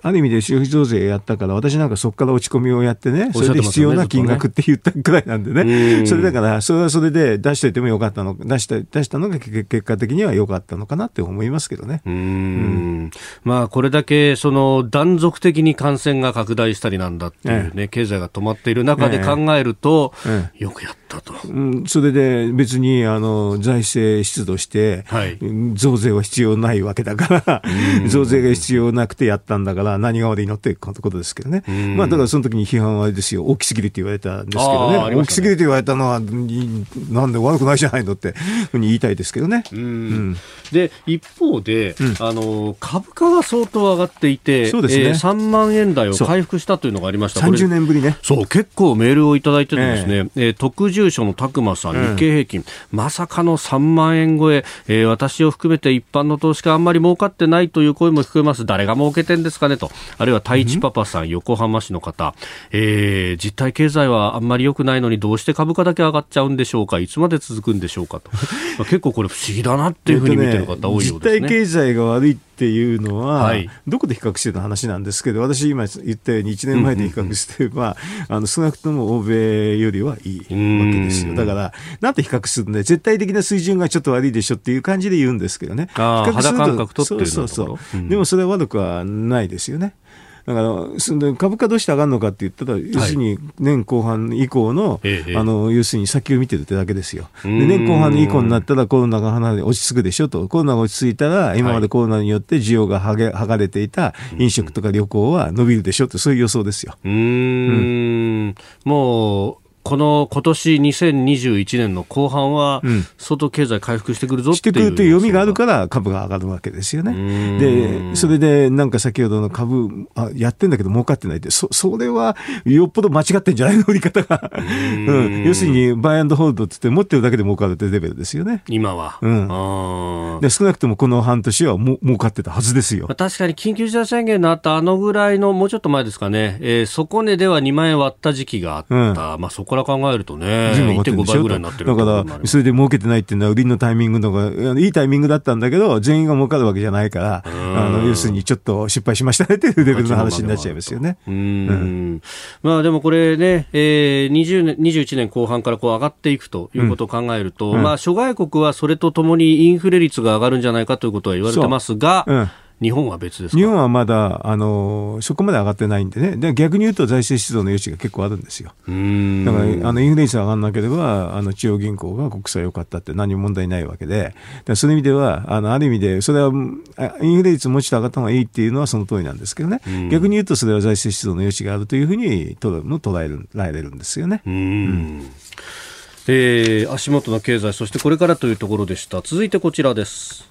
ある意味で消費増税やったから私なんかそこから落ち込みをやってね、それで必要な金額って言ったくらいなんでね、うん、それだからそれはそれで出しておいてもよかったの出した、出したのが結果的にはよかったのかなって思いますけどね。うん、うん、まあこれだけその断続的に感染が拡大したなんだっていうね、ええ、経済が止まっている中で考えると、ええ、よくやったと、うん、それで別にあの財政出動して、はい、増税は必要ないわけだから増税が必要なくてやったんだから何が悪いのってことですけどね、まあ、だからその時に批判はあれですよ、大きすぎるって言われたんですけど ね, ね大きすぎるって言われたのはなんで悪くないじゃないのってふうに言いたいですけどね。うん、うん、で一方で、うん、あの株価が相当上がっていて、そうですね、えー、さんまんえん台を回復したというのがありました。さんじゅうねんぶりね。そう、結構メールをいただいてるんですね、えーえー、特住所の拓馬さん、日経平均、うん、まさかのさんまんえん超え、えー、私を含めて一般の投資家あんまり儲かってないという声も聞こえます。誰が儲けてんですかねと。あるいは太一パパさん、うん、横浜市の方、えー、実体経済はあんまり良くないのにどうして株価だけ上がっちゃうんでしょうか、いつまで続くんでしょうかと結構これ不思議だなっていうふうに見てる方多いようですね。実体経済が悪いっていうのは、はい、どこで比較してた話なんですけど、私今言ったようにいちねんまえで比較してれば、うんうん、あの少なくとも欧米よりはいいわけですよ。だからなんて比較するんで絶対的な水準がちょっと悪いでしょっていう感じで言うんですけどね。あ、比較すると肌感覚取ってるのところ、そうそうそう、うん、でもそれは悪くはないですよね。だから株価どうして上がるのかって言ったら、要するに年後半以降の、はい、あの要するに先を見てるってだけですよ。で年後半以降になったらコロナが離れ落ち着くでしょと、コロナが落ち着いたら今までコロナによって需要がはげ剥がれていた飲食とか旅行は伸びるでしょって、そういう予想ですよ。うーん、うん、もうこの今年にせんにじゅういちねんの後半は相当経済回復してくるぞっていう、うん、してくるという読みがあるから株が上がるわけですよね。でそれでなんか先ほどの株あやってんだけど儲かってないって そ, それはよっぽど間違ってんじゃないの売り方がうん、うん、要するにバイアンドホールドって言って持ってるだけで儲かるってレベルですよね今は、うん、あで少なくともこの半年はも儲かってたはずですよ。確かに緊急事態宣言のあったあのぐらいのもうちょっと前ですかね、えー、底値ではにまんえん割った時期があった、うんまあそここれ考えるとね いってんごばいぐらいになってるだからそれで儲けてないっていうのは売りのタイミングのがいいタイミングだったんだけど全員が儲かるわけじゃないからあの要するにちょっと失敗しましたねっていうレベルの話になっちゃいますよね。うん、うんまあ、でもこれね、えー、にじゅうねんにじゅういちねんこう半からこう上がっていくということを考えると、うんまあ、諸外国はそれとともにインフレ率が上がるんじゃないかということは言われてますが日本は別ですか。日本はまだあのそこまで上がってないんでね。で逆に言うと財政出動の余地が結構あるんですよ。うーんだからあのインフレ率が上がらなければあの中央銀行が国債を買ったって何も問題ないわけでだそういう意味では あのある意味でそれはインフレ率もうちょっと上がった方がいいっていうのはその通りなんですけどね。逆に言うとそれは財政出動の余地があるというふうに捉えられるんですよね。うーん、うんえー、足元の経済そしてこれからというところでした。続いてこちらです。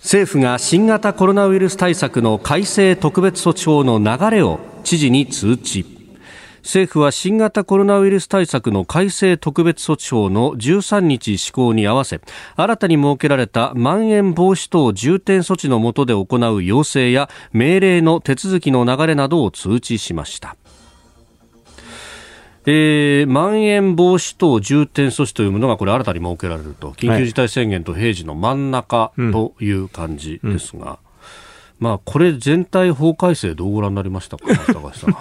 政府が新型コロナウイルス対策の改正特別措置法の流れを知事に通知。政府は新型コロナウイルス対策の改正特別措置法のじゅうさんにち施行に合わせ新たに設けられたまん延防止等重点措置の下で行う要請や命令の手続きの流れなどを通知しました。えー、まん延防止等重点措置というものがこれ新たに設けられると緊急事態宣言と平時の真ん中という感じですが、はいうんうんまあ、これ全体法改正どうご覧になりましたか高橋さん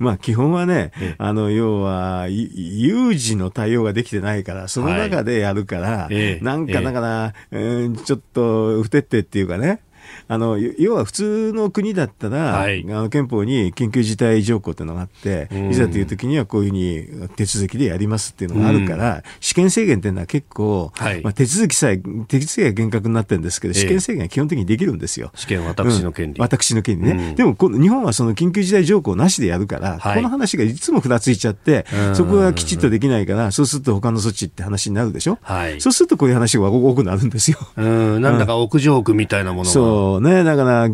まあ基本はね、ええ、あの要は有事の対応ができてないからその中でやるから、はいええ、なんかだから、ええ、ちょっと不徹底っていうかねあの要は普通の国だったら、はい、あの憲法に緊急事態条項というのがあって、うん、いざという時にはこういうふうに手続きでやりますっていうのがあるから、うん、私権制限というのは結構、はいまあ、手続きさえ手続きが厳格になってるんですけど、えー、私権制限は基本的にできるんですよ。私権私の権利、うん、私の権利ね、うん、でもこ日本はその緊急事態条項なしでやるから、はい、この話がいつもふらついちゃって、はい、そこがきちっとできないからそうすると他の措置って話になるでしょ、はい、そうするとこういう話が多くなるんですよ、うん、なんだか屋上区みたいなものがそうそうね、だからあ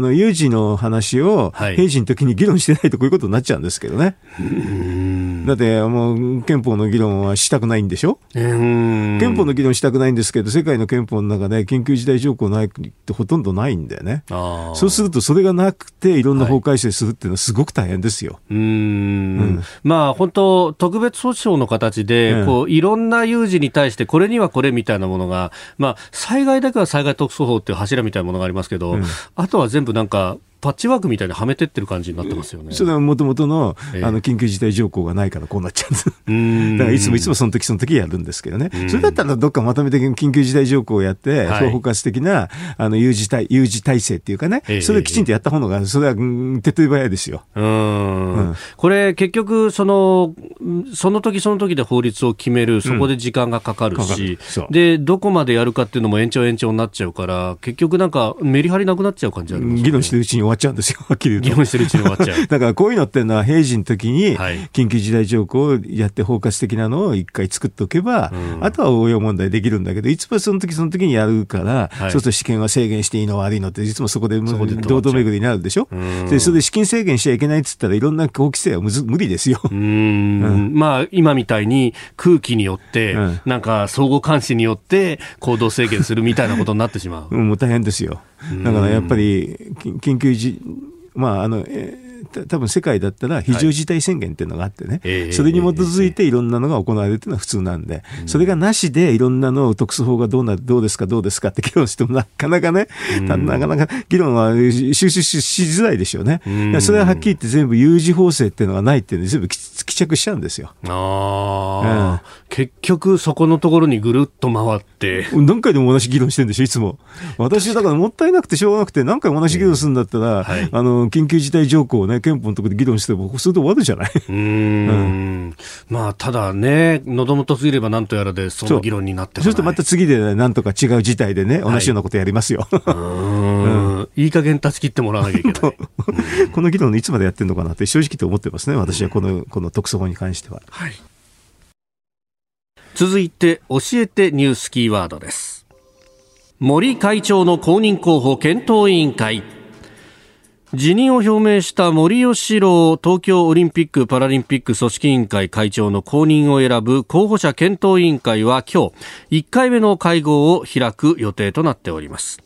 の有事の話を平時の時に議論してないとこういうことになっちゃうんですけどね、はい、だってもう憲法の議論はしたくないんでしょ。うん憲法の議論したくないんですけど世界の憲法の中で緊急事態条項ない国ってほとんどないんだよね。あそうするとそれがなくていろんな法改正するっていうのはすごく大変ですよ、はい、うーん、うん、まあ本当特別措置法の形で、うん、こういろんな有事に対してこれにはこれみたいなものが、まあ、災害だけは災害特措法っていう柱みたいなものがありますけど、うん、あとは全部なんかパッチワークみたいにはめてってる感じになってますよね。それはもともとの緊急事態条項がないからこうなっちゃう、えー、だからいつもいつもその時その時やるんですけどね。それだったらどっかまとめて緊急事態条項をやって包括的なあの有事体有事体制っていうかね、えー、それをきちんとやった方がそれは手っ取り早いですよ。うん、うん、これ結局そのその時その時で法律を決めるそこで時間がかかるし、うん、でどこまでやるかっていうのも延長延長になっちゃうから結局なんかメリハリなくなっちゃう感じあります、ね、議論してるうちに終わっちゃうんですよ。はっきり言うとしてるうちに終わっちゃうだからこういうのってのは平時の時に緊急事態条項をやって包括的なのを一回作っておけば、うん、あとは応用問題できるんだけどいつもその時その時にやるから、はい、そうすると試験は制限していいの悪いのっていつもそこで堂々巡りになるでしょ、うん、でそれで資金制限しちゃいけないって言ったらいろんな法規制はむず無理ですよ。うーん、うんまあ、今みたいに空気によって、うん、なんか相互監視によって行動制限するみたいなことになってしまうもう大変ですよ。だからやっぱり緊急時まああの、えー多分世界だったら非常事態宣言っていうのがあってね、はい、それに基づいていろんなのが行われるっていうのは普通なんで、うん、それがなしでいろんなのを特措法がどうなどうですかどうですかって議論してもなかなかね、うん、なかなか議論は収集しづらいでしょうね、うん、それははっきり言って全部有事法制っていうのがないっていうので全部き帰着しちゃうんですよ。あ、うん、結局そこのところにぐるっと回って何回でも同じ議論してるんでしょいつも。私だからもったいなくてしょうがなくて何回も同じ議論するんだったら、うん、はい、あの緊急事態条項を、ね、憲法のところで議論してもそれで終わるじゃない。うーん、うん、まあただね、喉元すぎれば何とやらでその議論になってそうするとまた次で、ね、何とか違う事態でね、同じようなことやりますよ、はい、うーんいい加減断ち切ってもらわなきゃいけないこの議論いつまでやってるのかなって正直と思ってますね、私はこの、この特措法に関しては、はい、続いて教えてニュースキーワードです。森会長の公認候補検討委員会。辞任を表明した森喜朗東京オリンピック・パラリンピック組織委員会会長の後任を選ぶ候補者検討委員会は今日いっかいめの会合を開く予定となっております。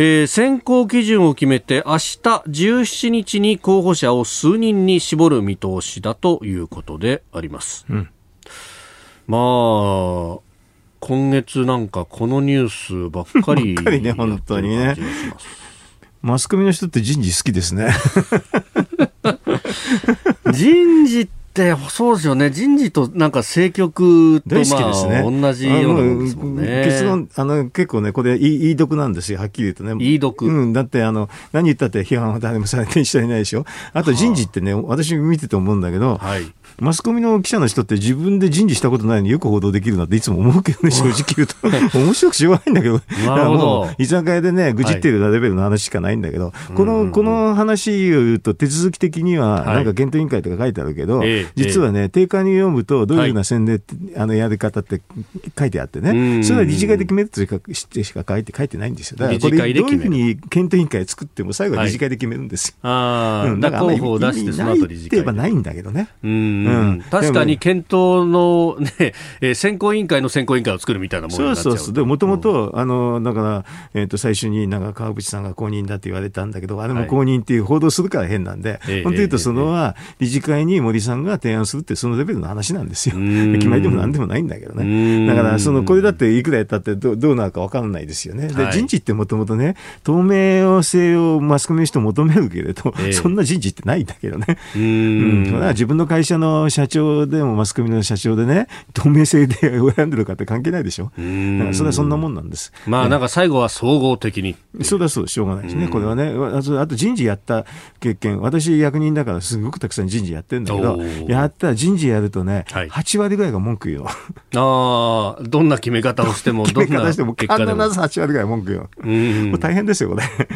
えー、選考基準を決めて明日じゅうしちにちに候補者を数人に絞る見通しだということであります、うん、まあ今月なんかこのニュースばっかりばっかりね、本当にね、マスコミの人って人事好きですね人事ってそうですよね、人事となんか政局と、まあ、大好きですね、同じようなものですもんね。結論あの結構ね、これいい毒なんですよ、はっきり言うとね。いい毒、うん、だってあの何言ったって批判は誰もされていないでしょ。あと人事ってね、はあ、私見てて思うんだけど、はい、マスコミの記者の人って自分で人事したことないのによく報道できるなっていつも思うけどね、正直言うと面白くしょうがないんだけどなるほど、もう居酒屋でね愚痴ってるレベルの話しかないんだけど、はい、このこの話を言うと手続き的にはなんか検討委員会とか書いてあるけど、はい、ええ、実はね定款に読むとどういうふうな宣伝、はい、あのやり方って書いてあってね、それは理事会で決めるとしか書いて書いてないんですよ。だからこれどういうふうに検討委員会作っても最後は理事会で決めるんですよ、はい、あ、うん、だから候補を出してその後理事会で言えばないんだけどね、うん、うん、確かに検討の、ね、選考委員会の選考委員会を作るみたいなものになっちゃう。そうそうそう、でもともと最初になんか川淵さんが公認だって言われたんだけど、あれも公認っていう報道するから変なんで、はい、本当に言うとそのは理事会に森さんが提案するってそのレベルの話なんですよ。決まりでもなんでもないんだけどね。だからそのこれだっていくらやったってど う, どうなるか分からないですよね。で、はい、人事ってもともとね透明性をマスコミの人求めるけれど、えー、そんな人事ってないんだけどね。うーん、うん、自分の会社の社長でもマスコミの社長でね透明性で選んでるかって関係ないでしょ。だからそれはそんなもんなんです、まあ、なんか最後は総合的に、そうだそうだ、しょうがないですねこれはね。あと人事やった経験、私役人だからすごくたくさん人事やってるんだけど、やったら人事やるとね、はい、はちわりぐらいが文句言うよ。あ、どんな決め方をしてもどんな結果でも必ずはちわりぐらい文句言う。うーん、もう大変ですよこれだか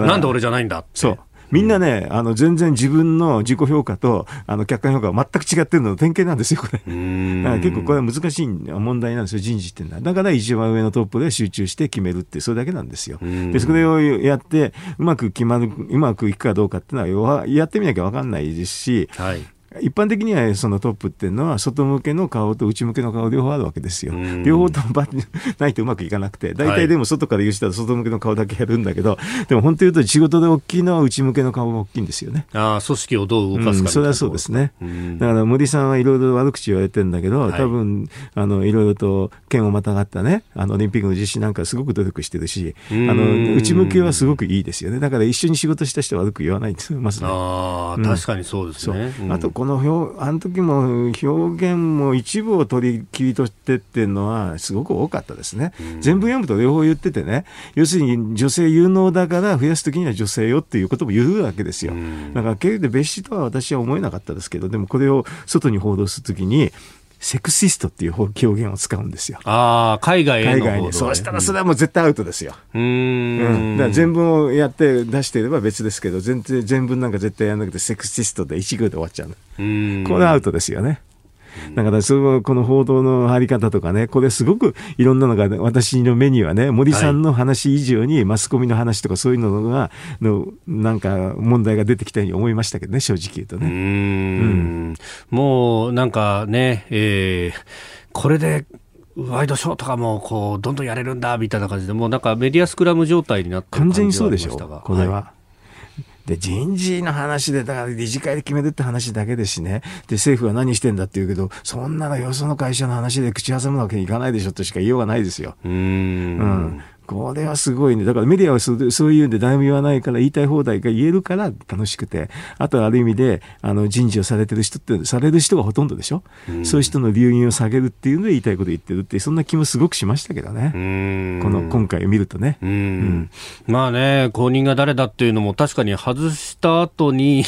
らなんで俺じゃないんだって、そうみんなね、あの全然自分の自己評価とあの客観評価が全く違ってるのの典型なんですよこれ。うーん、だから結構これは難しい問題なんですよ人事ってのは。だから一番上のトップで集中して決めるってそれだけなんですよ。でそれをやってうまく決まる、うまくいくかどうかっていうのはやってみなきゃ分かんないですし、はい、一般的にはそのトップっていうのは外向けの顔と内向けの顔両方あるわけですよ。両方ともないとうまくいかなくて、大体でも外から言う人は外向けの顔だけやるんだけど、はい、でも本当に言うと仕事で大きいのは内向けの顔が大きいんですよね。あ、組織をどう動かすかみたいな、うん、それはそうですね。だから森さんはいろいろ悪口言われてるんだけど、多分あのいろいろと剣をまたがったね、あのオリンピックの実施なんかすごく努力してるし、あの内向けはすごくいいですよね。だから一緒に仕事した人は悪く言わないんですよ、まずね。あ、うん、確かにそうですね。あとこの表あの時も表現も一部を取り切り取ってっていうのはすごく多かったですね。全部読むと両方言っててね、要するに女性有能だから増やすときには女性よっていうことも言うわけですよ。だから経営で別紙とは私は思えなかったですけど、でもこれを外に報道するときにセクシストっていう表現を使うんですよ。あ、海外への報道、海外に。そうしたらそれはもう絶対アウトですよ。うーん、うん、だから全文をやって出していれば別ですけど、全然全文なんか絶対やらなくてセクシストでいち行で終わっちゃう。うーん、これはアウトですよね。だからそのこの報道のあり方とかね、これすごくいろんなのが、ね、私の目にはね森さんの話以上にマスコミの話とかそういうのがのなんか問題が出てきたように思いましたけどね、正直言うとね。うーん、うん、もうなんかね、えー、これでワイドショーとかもこうどんどんやれるんだみたいな感じで、もうなんかメディアスクラム状態になってる感じがありましたが。完全にそうでしょうこれは、はい。で人事の話でだから理事会で決めるって話だけですしね。で政府は何してんだって言うけど、そんなのよその会社の話で口挟むわけにいかないでしょとしか言いようがないですよ。うーん、うん、これはすごいね。だからメディアはそう、そういうんで誰も言わないから言いたい放題が言えるから楽しくて、あとはある意味であの人事をされてる人ってされる人がほとんどでしょ、うん、そういう人の留飲を下げるっていうので言いたいこと言ってるって、そんな気もすごくしましたけどね、うん、この今回を見るとね、うん、うん、まあね、後任が誰だっていうのも確かに外した後に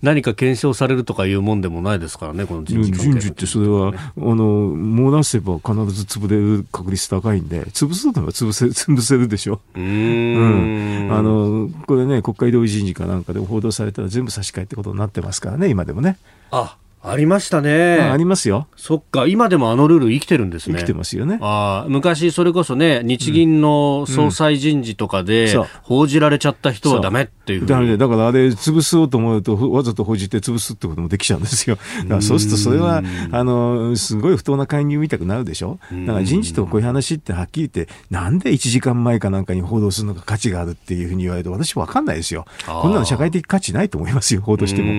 何か検証されるとかいうもんでもないですからね、この人事関係の、人事ってそれはあの漏らせば必ず潰れる確率高いんで、潰すのは潰せ潰せるでしょ。うーん、うん、あのこれね、国会同意人事かなんかで報道されたら全部差し替えってことになってますからね、今でもね。あ、ありましたね、まあ、ありますよ。そっか、今でもあのルール生きてるんですね。生きてますよね。あ、昔それこそね、日銀の総裁人事とかで、うんうん、報じられちゃった人はダメっていうふうに、だからね、だからあれ潰そうと思うとわざと報じて潰すってこともできちゃうんですよ。だからそうするとそれはあのすごい不当な介入みたくなるでしょ。だから人事とこういう話ってはっきり言って、なんでいちじかんまえかなんかに報道するのが価値があるっていうふうに言われると私分かんないですよ。こんなの社会的価値ないと思いますよ、報道しても。うん、う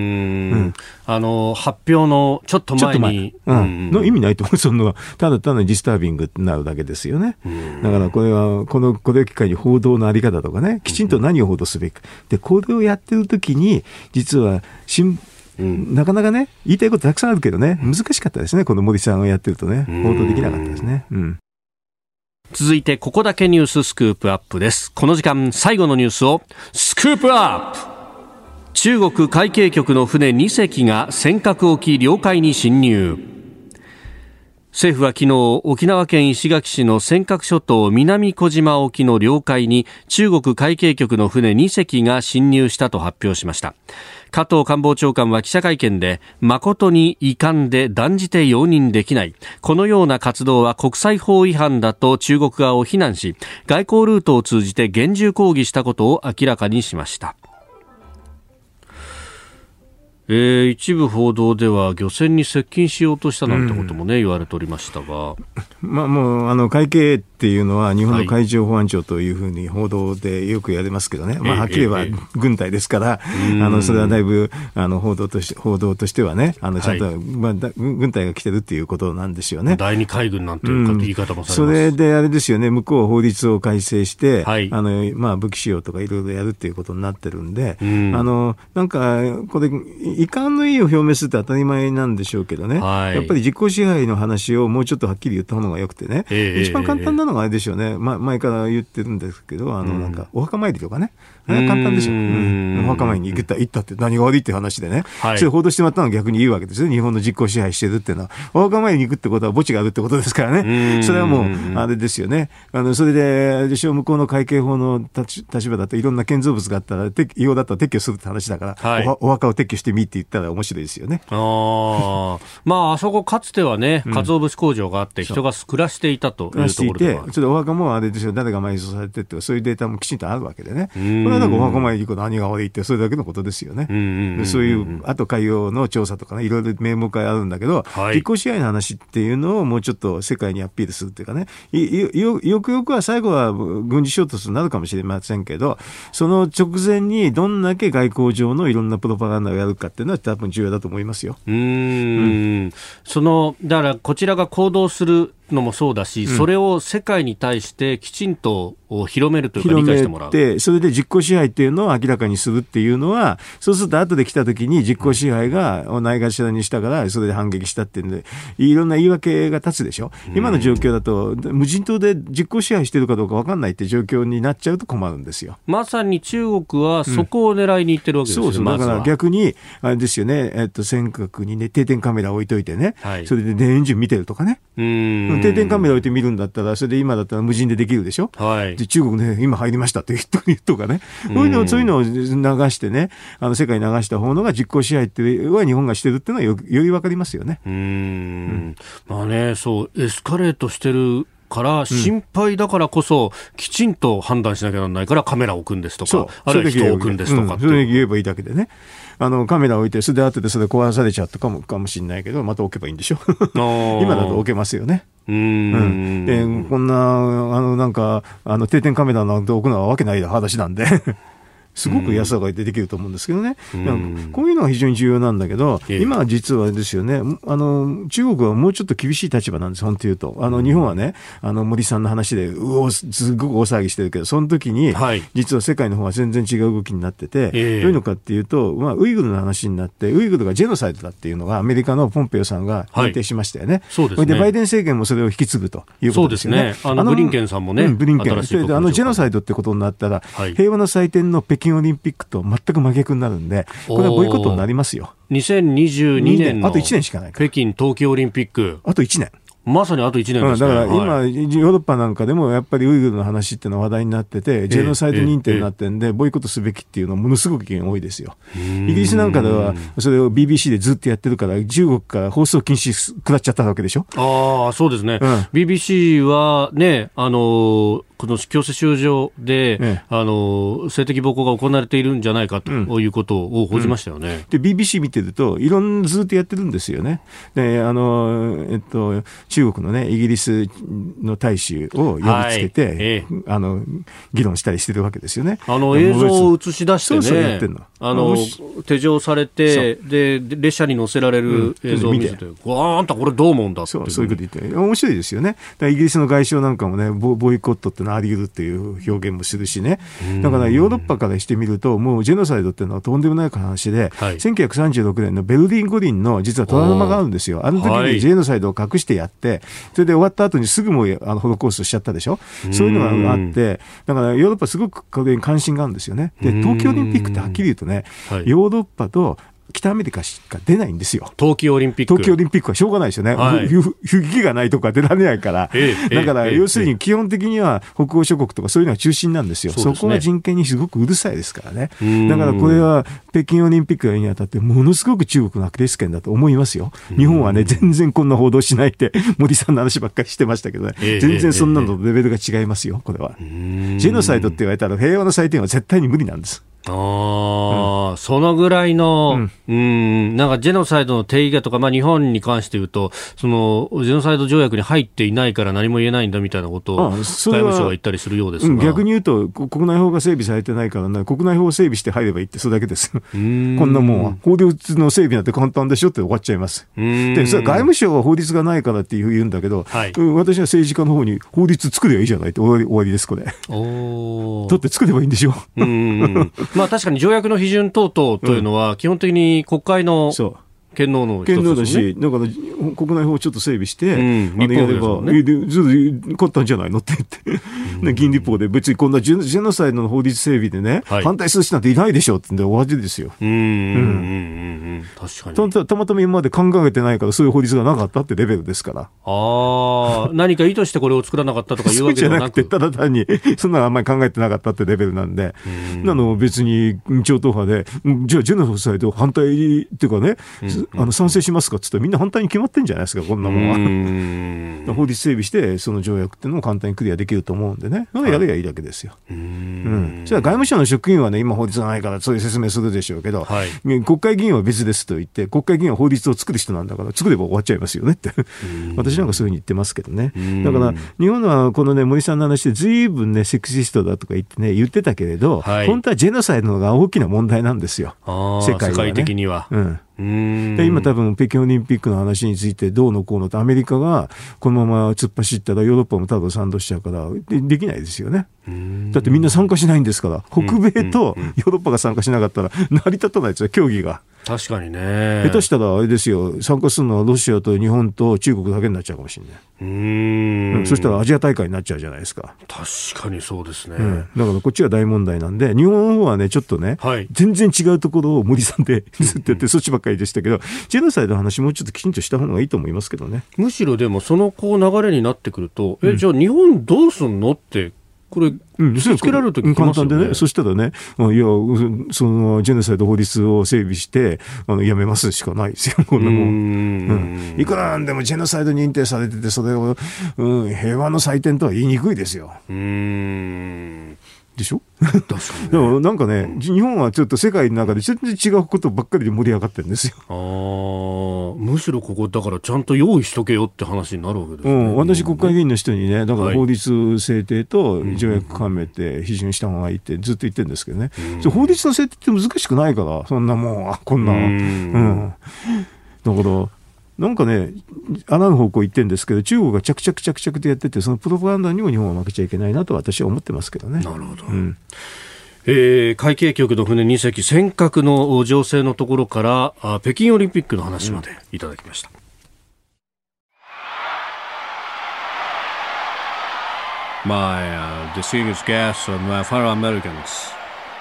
ん、あの発表のちょっと前に、うんうん、の意味ないと思う。そのただ単にディスタービングになるだけですよね。だからこれはこのこれを機会に報道のあり方とかね、きちんと何を報道すべきで、これをやってるときに実は新うん、なかなかね、言いたいことたくさんあるけどね、難しかったですね、この森さんをやってるとね、報道できなかったですね。うん、続いてここだけニューススクープアップです。この時間最後のニュースをスクープアップ。中国海警局の船にせきが尖閣沖領海に侵入。政府は昨日、沖縄県石垣市の尖閣諸島南小島沖の領海に中国海警局の船にせきが侵入したと発表しました。加藤官房長官は記者会見で、誠に遺憾で断じて容認できない、このような活動は国際法違反だと中国側を非難し、外交ルートを通じて厳重抗議したことを明らかにしました。えー、一部報道では漁船に接近しようとしたなんてこともね、うん、言われておりましたが、まあ、もうあの海警っていうのは日本の海上保安庁というふうに報道でよくやれますけどね、はい、まあ、はっきり言えば軍隊ですから、ええ、あのそれはだいぶあの報道とし報道としてはね、あのちゃんと、はい、まあ、軍隊が来てるっていうことなんですよね。第二海軍なんていう言い方もされます、うん、それであれですよね、向こうは法律を改正して、はい、あのまあ、武器使用とかいろいろやるっていうことになってるんで、うん、あのなんかこれ遺憾の意を表明するって当たり前なんでしょうけどね、はい、やっぱり実効支配の話をもうちょっとはっきり言った方がよくてね、えー、一番簡単なのがあれでしょうね、ま、前から言ってるんですけど、あのなんかお墓参りとかね、簡単でしょう、うん、お墓参りに行った行ったって何が悪いっていう話でね、はい、それ報道してもらったのは逆に言うわけですよ。日本の実効支配してるっていうのはお墓参りに行くってことは墓地があるってことですからね、それはもうあれですよね。あのそれででしょう、向こうの会計法の立場だといろんな建造物があったら違法だったら撤去するって話だから、はい、お, お墓を撤去してみって言ったら面白いですよね。 あ, まああそこかつてはね、鰹節工場があって人が暮らしていたというところでは、うん、ちょっとお墓もあれですよ、誰が埋葬されてってそういうデータもきちんとあるわけでね、これはなんかお墓参り行くの何が悪いってそれだけのことですよね、うんうんうんうん、そういうあと海洋の調査とかね、いろいろ名目があるんだけど、はい、実効支配の話っていうのをもうちょっと世界にアピールするっていうかね、よ, よくよくは最後は軍事衝突になるかもしれませんけど、その直前にどんだけ外交上のいろんなプロパガンダをやるかっていうのは多分重要だと思いますよ。うーん、うん、そのだからこちらが行動するのもそうだし、うん、それを世界に対してきちんと広めるというか理解してもらう、広めて、それで実効支配っていうのを明らかにするっていうのは、そうすると後で来た時に実効支配がないがしろにしたからそれで反撃したっていうんでいろんな言い訳が立つでしょ。今の状況だと無人島で実効支配してるかどうか分かんないって状況になっちゃうと困るんですよ。まさに中国はそこを狙いにいってるわけですよ、うん、そうそう、まずは。だから逆にあれですよね、えっと、尖閣にね定点カメラ置いといてね、はい、それで電柱見てるとかね、うーん、定点カメラ置いて見るんだったらそれで今だったら無人でできるでしょ、はい、で中国ね今入りましたって言うとかね、そういうのをそういうのを流してね、あの世界に流した方のが実効支配っていうのは日本がしてるっていうのは よ, より分かりますよね。うーん、うん、まあね、そうエスカレートしてるから心配だからこそ、うん、きちんと判断しなきゃならないからカメラを置くんですとか、あるいは人を置くんですとかって、うん、それで言えばいいだけでね、あのカメラを置いてそれで後でそれ壊されちゃったかもかもしれないけど、また置けばいいんでしょ今だと置けますよね。うん、うん、でこんなあのなんかあの定点カメラなんて置くのはわけない話なんですごく安上がりでできると思うんですけどね、うん、こういうのが非常に重要なんだけど、うん、今は実はですよね、あの中国はもうちょっと厳しい立場なんです。本当言うとあの日本はね、あの森さんの話でうおすごく大騒ぎしてるけど、その時に、はい、実は世界の方は全然違う動きになってて、えー、どういうのかっていうと、まあ、ウイグルの話になって、ウイグルがジェノサイドだっていうのがアメリカのポンペオさんが認定しましたよね、はい、そうですね。でバイデン政権もそれを引き継ぐということですよね。そうですね。あのブリンケンさんもね、うん、ブリンケンそれであのジェノサイドってことになったら、はい、平和の祭典の北京オリンピックと全く真逆になるんで、これはボイコットになりますよ。にせんにじゅうにねんの北京冬季オリンピック、あといちねん、まさにあといちねんですね。だから今、はい、ヨーロッパなんかでもやっぱりウイグルの話っていうのは話題になってて、ジェノサイド認定になってるんで、えーえー、ボイコットすべきっていうのはものすごく意見多いですよ。イギリスなんかではそれを ビービーシー でずっとやってるから、中国から放送禁止くらっちゃったわけでしょ。ああ、そうですね、うん、ビービーシー はね、あのこの強制収容所で、ええ、あの性的暴行が行われているんじゃないかということを報じましたよね、うんうん、で ビービーシー 見てるといろんなずっとやってるんですよね。であの、えっと、中国の、ね、イギリスの大使を呼びつけて、はい、ええ、あの議論したりしてるわけですよね。あの映像を映し出してね、そうそうやってんの、あの手錠されてで列車に乗せられる映像を見せて、うん、見て、あんたこれどう思うんだって、そう、そういうこと言って面白いですよね。だイギリスの外相なんかもね、ボ、ボイコットってあり得るっていう表現もするしね。だからヨーロッパからしてみると、もうジェノサイドっていうのはとんでもない話で、はい、せんきゅうひゃくさんじゅうろくねんのベルリン五輪の実はトラウマがあるんですよ。あの時にジェノサイドを隠してやって、それで終わった後にすぐもうあのホロコーストしちゃったでしょ。そういうのがあって、だからヨーロッパすごくこれに関心があるんですよね。で、東京オリンピックってはっきり言うとね、はい、ヨーロッパと北アメリカしか出ないんですよ。冬季オリンピック。冬季オリンピックはしょうがないですよね。はい、不義がないとか出られないから、ええ、だから要するに基本的には北欧諸国とかそういうのが中心なんですよ。そ, すね、そこが人権にすごくうるさいですからね。だからこれは北京オリンピックにあたってものすごく中国のアクティス権だと思いますよ。日本はね、全然こんな報道しないって森さんの話ばっかりしてましたけどね。ええ、全然そんなのレベルが違いますよ。これはジェノサイドって言われたら平和の祭典は絶対に無理なんです。あ、うん、そのぐらいの、うん、うん、なんかジェノサイドの定義がとか、まあ、日本に関して言うと、そのジェノサイド条約に入っていないから何も言えないんだみたいなことを外務省が言ったりするようですが、うん、逆に言うと国内法が整備されてないから、ね、国内法を整備して入ればいいって、それだけです。こんなもんは法律の整備なんて簡単でしょって終わっちゃいます。でそれ外務省は法律がないからっていう言うんだけど、はい、うん、私は政治家の方に法律作ればいいじゃないって終わり、終わりです。これお取って作ればいいんでしょ。うん、まあ、確かに条約の批准等々というのは基本的に国会の権能の一つですね、うん、権能だし、だから国内法をちょっと整備して、うん、日本法ですね、ずっと簡単じゃないのって言って、うん、議員立法で別にこんなジェノサイドの法律整備でね、はい、反対する人なんていないでしょってんで終わりですよ。うんうんうん、確かに た, たまたま今まで考えてないからそういう法律がなかったってレベルですから、あ何か意図してこれを作らなかったとかいうわけではなくそうじゃなくて、ただ単にそんなのあんまり考えてなかったってレベルなんで、うん、なの別に超党派でじゃあジェノサイド反対っていうかね、うん、あの賛成しますかって言ったらみんな反対に決まってんじゃないですか、こんなもんは。うん法律整備してその条約っていうのも簡単にクリアできると思うんでね、やればいいだけですよ、はい、うん、それは外務省の職員はね、今法律がないからそういう説明するでしょうけど、はい、国会議員は別ですと言って、国会議員は法律を作る人なんだから作れば終わっちゃいますよねって私なんかそういうふうに言ってますけどね。だから日本はこのね、森さんの話でずいぶんねセクシストだとか言ってね言ってたけれど、はい、本当はジェノサイドのが大きな問題なんですよ、あ世界は、ね、世界的には、うん、うーんで今多分北京オリンピックの話についてどうのこうのとアメリカがこのまま突っ走ったらヨーロッパも多分賛同しちゃうから で, できないですよね。うーんだってみんな参加しないんですから、北米とヨーロッパが参加しなかったら成り立たないですよ、競技が。確かにね、下手したらあれですよ、参加するのはロシアと日本と中国だけになっちゃうかもしれない。うーんそしたらアジア大会になっちゃうじゃないですか。確かにそうですね、うん、だからこっちが大問題なんで、日本の方はねちょっとね、はい、全然違うところを森さんでずっとやってそっちばっかりでしたけどジェノサイドの話もうちょっときちんとした方がいいと思いますけどね。むしろでもそのこう流れになってくると、え、うん、じゃあ日本どうすんのってこれ、うん、つけられるとき簡単でね、そしたらね、いや、そのジェノサイド法律を整備してあのやめますしかないですよ、こんなもん。うん、いくらなんでもジェノサイド認定されてて、それを、うん、平和の祭典とは言いにくいですよ。うーんでしょ。確かにね、でもなんかね、うん、日本はちょっと世界の中で全然違うことばっかりで盛り上がってるんですよ。あ、むしろここだからちゃんと用意しとけよって話になるわけですね、うん、私国会議員の人にねだから法律制定と条約関連って批准した方がいいってずっと言ってるんですけどね、うん、法律の制定って難しくないからそんなもんあこんな、うんうん、だからなんかね穴の方向行ってるんですけど中国が着々着々とやっててそのプロパガンダにも日本は負けちゃいけないなと私は思ってますけどね。なるほど、うんえー、海警局の船に隻尖閣の情勢のところからあ北京オリンピックの話までいただきました、うん、My、uh, distinguished guests and my fellow Americans,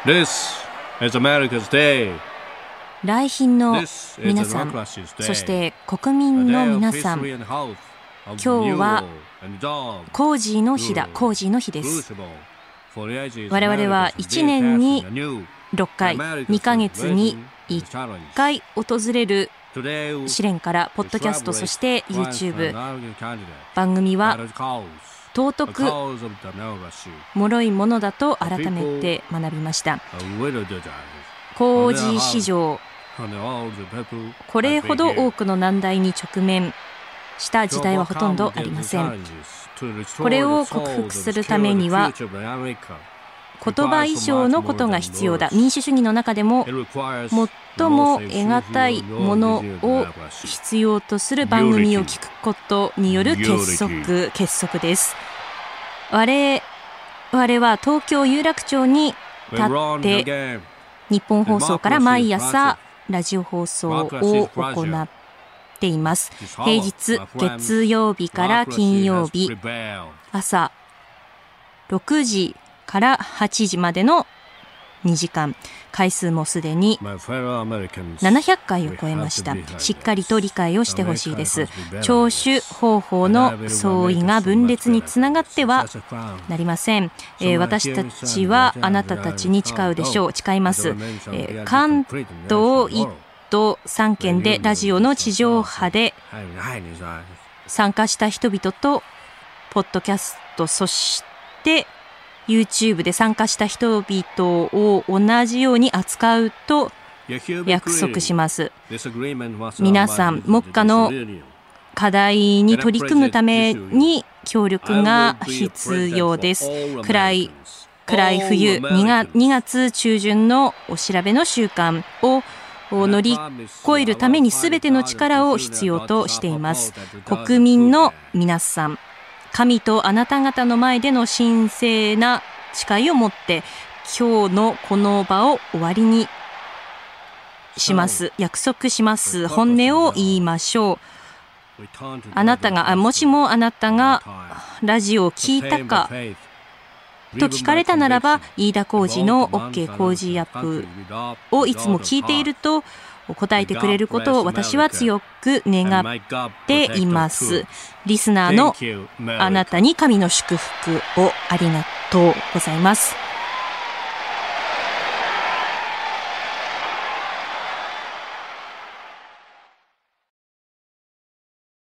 This is America's day. 来賓の皆さんそして国民の皆さん今日は工事の日だ工事の日です。我々はいちねんにろっかいにかげつにいっかい訪れる試練からポッドキャストそして YouTube 番組は尊く脆いものだと改めて学びました。工事史上これほど多くの難題に直面した時代はほとんどありません。これを克服するためには言葉以上のことが必要だ。民主主義の中でも最も得難いものを必要とする番組を聞くことによる結束結束です。我々は東京有楽町に立って日本放送から毎朝ラジオ放送を行ってています。平日月曜日から金曜日朝ろくじからはちじまでのにじかん回数もすでにななひゃっかいを超えました。しっかりと理解をしてほしいです。聴取方法の相違が分裂につながってはなりません、えー、私たちはあなたたちに誓うでしょう誓います、えー、関東一とさんけんでラジオの地上波で参加した人々とポッドキャストそして YouTube で参加した人々を同じように扱うと約束します。皆さん目下の課題に取り組むために協力が必要です。暗い暗い冬にがつ中旬のお調べの習慣をを乗り越えるために全ての力を必要としています。国民の皆さん神とあなた方の前での神聖な誓いを持って今日のこの場を終わりにします。約束します。本音を言いましょう。あなたがもしもあなたがラジオを聞いたかと聞かれたならば飯田浩二の OK 工事アップをいつも聞いていると答えてくれることを私は強く願っています。リスナーのあなたに神の祝福をありがとうございます。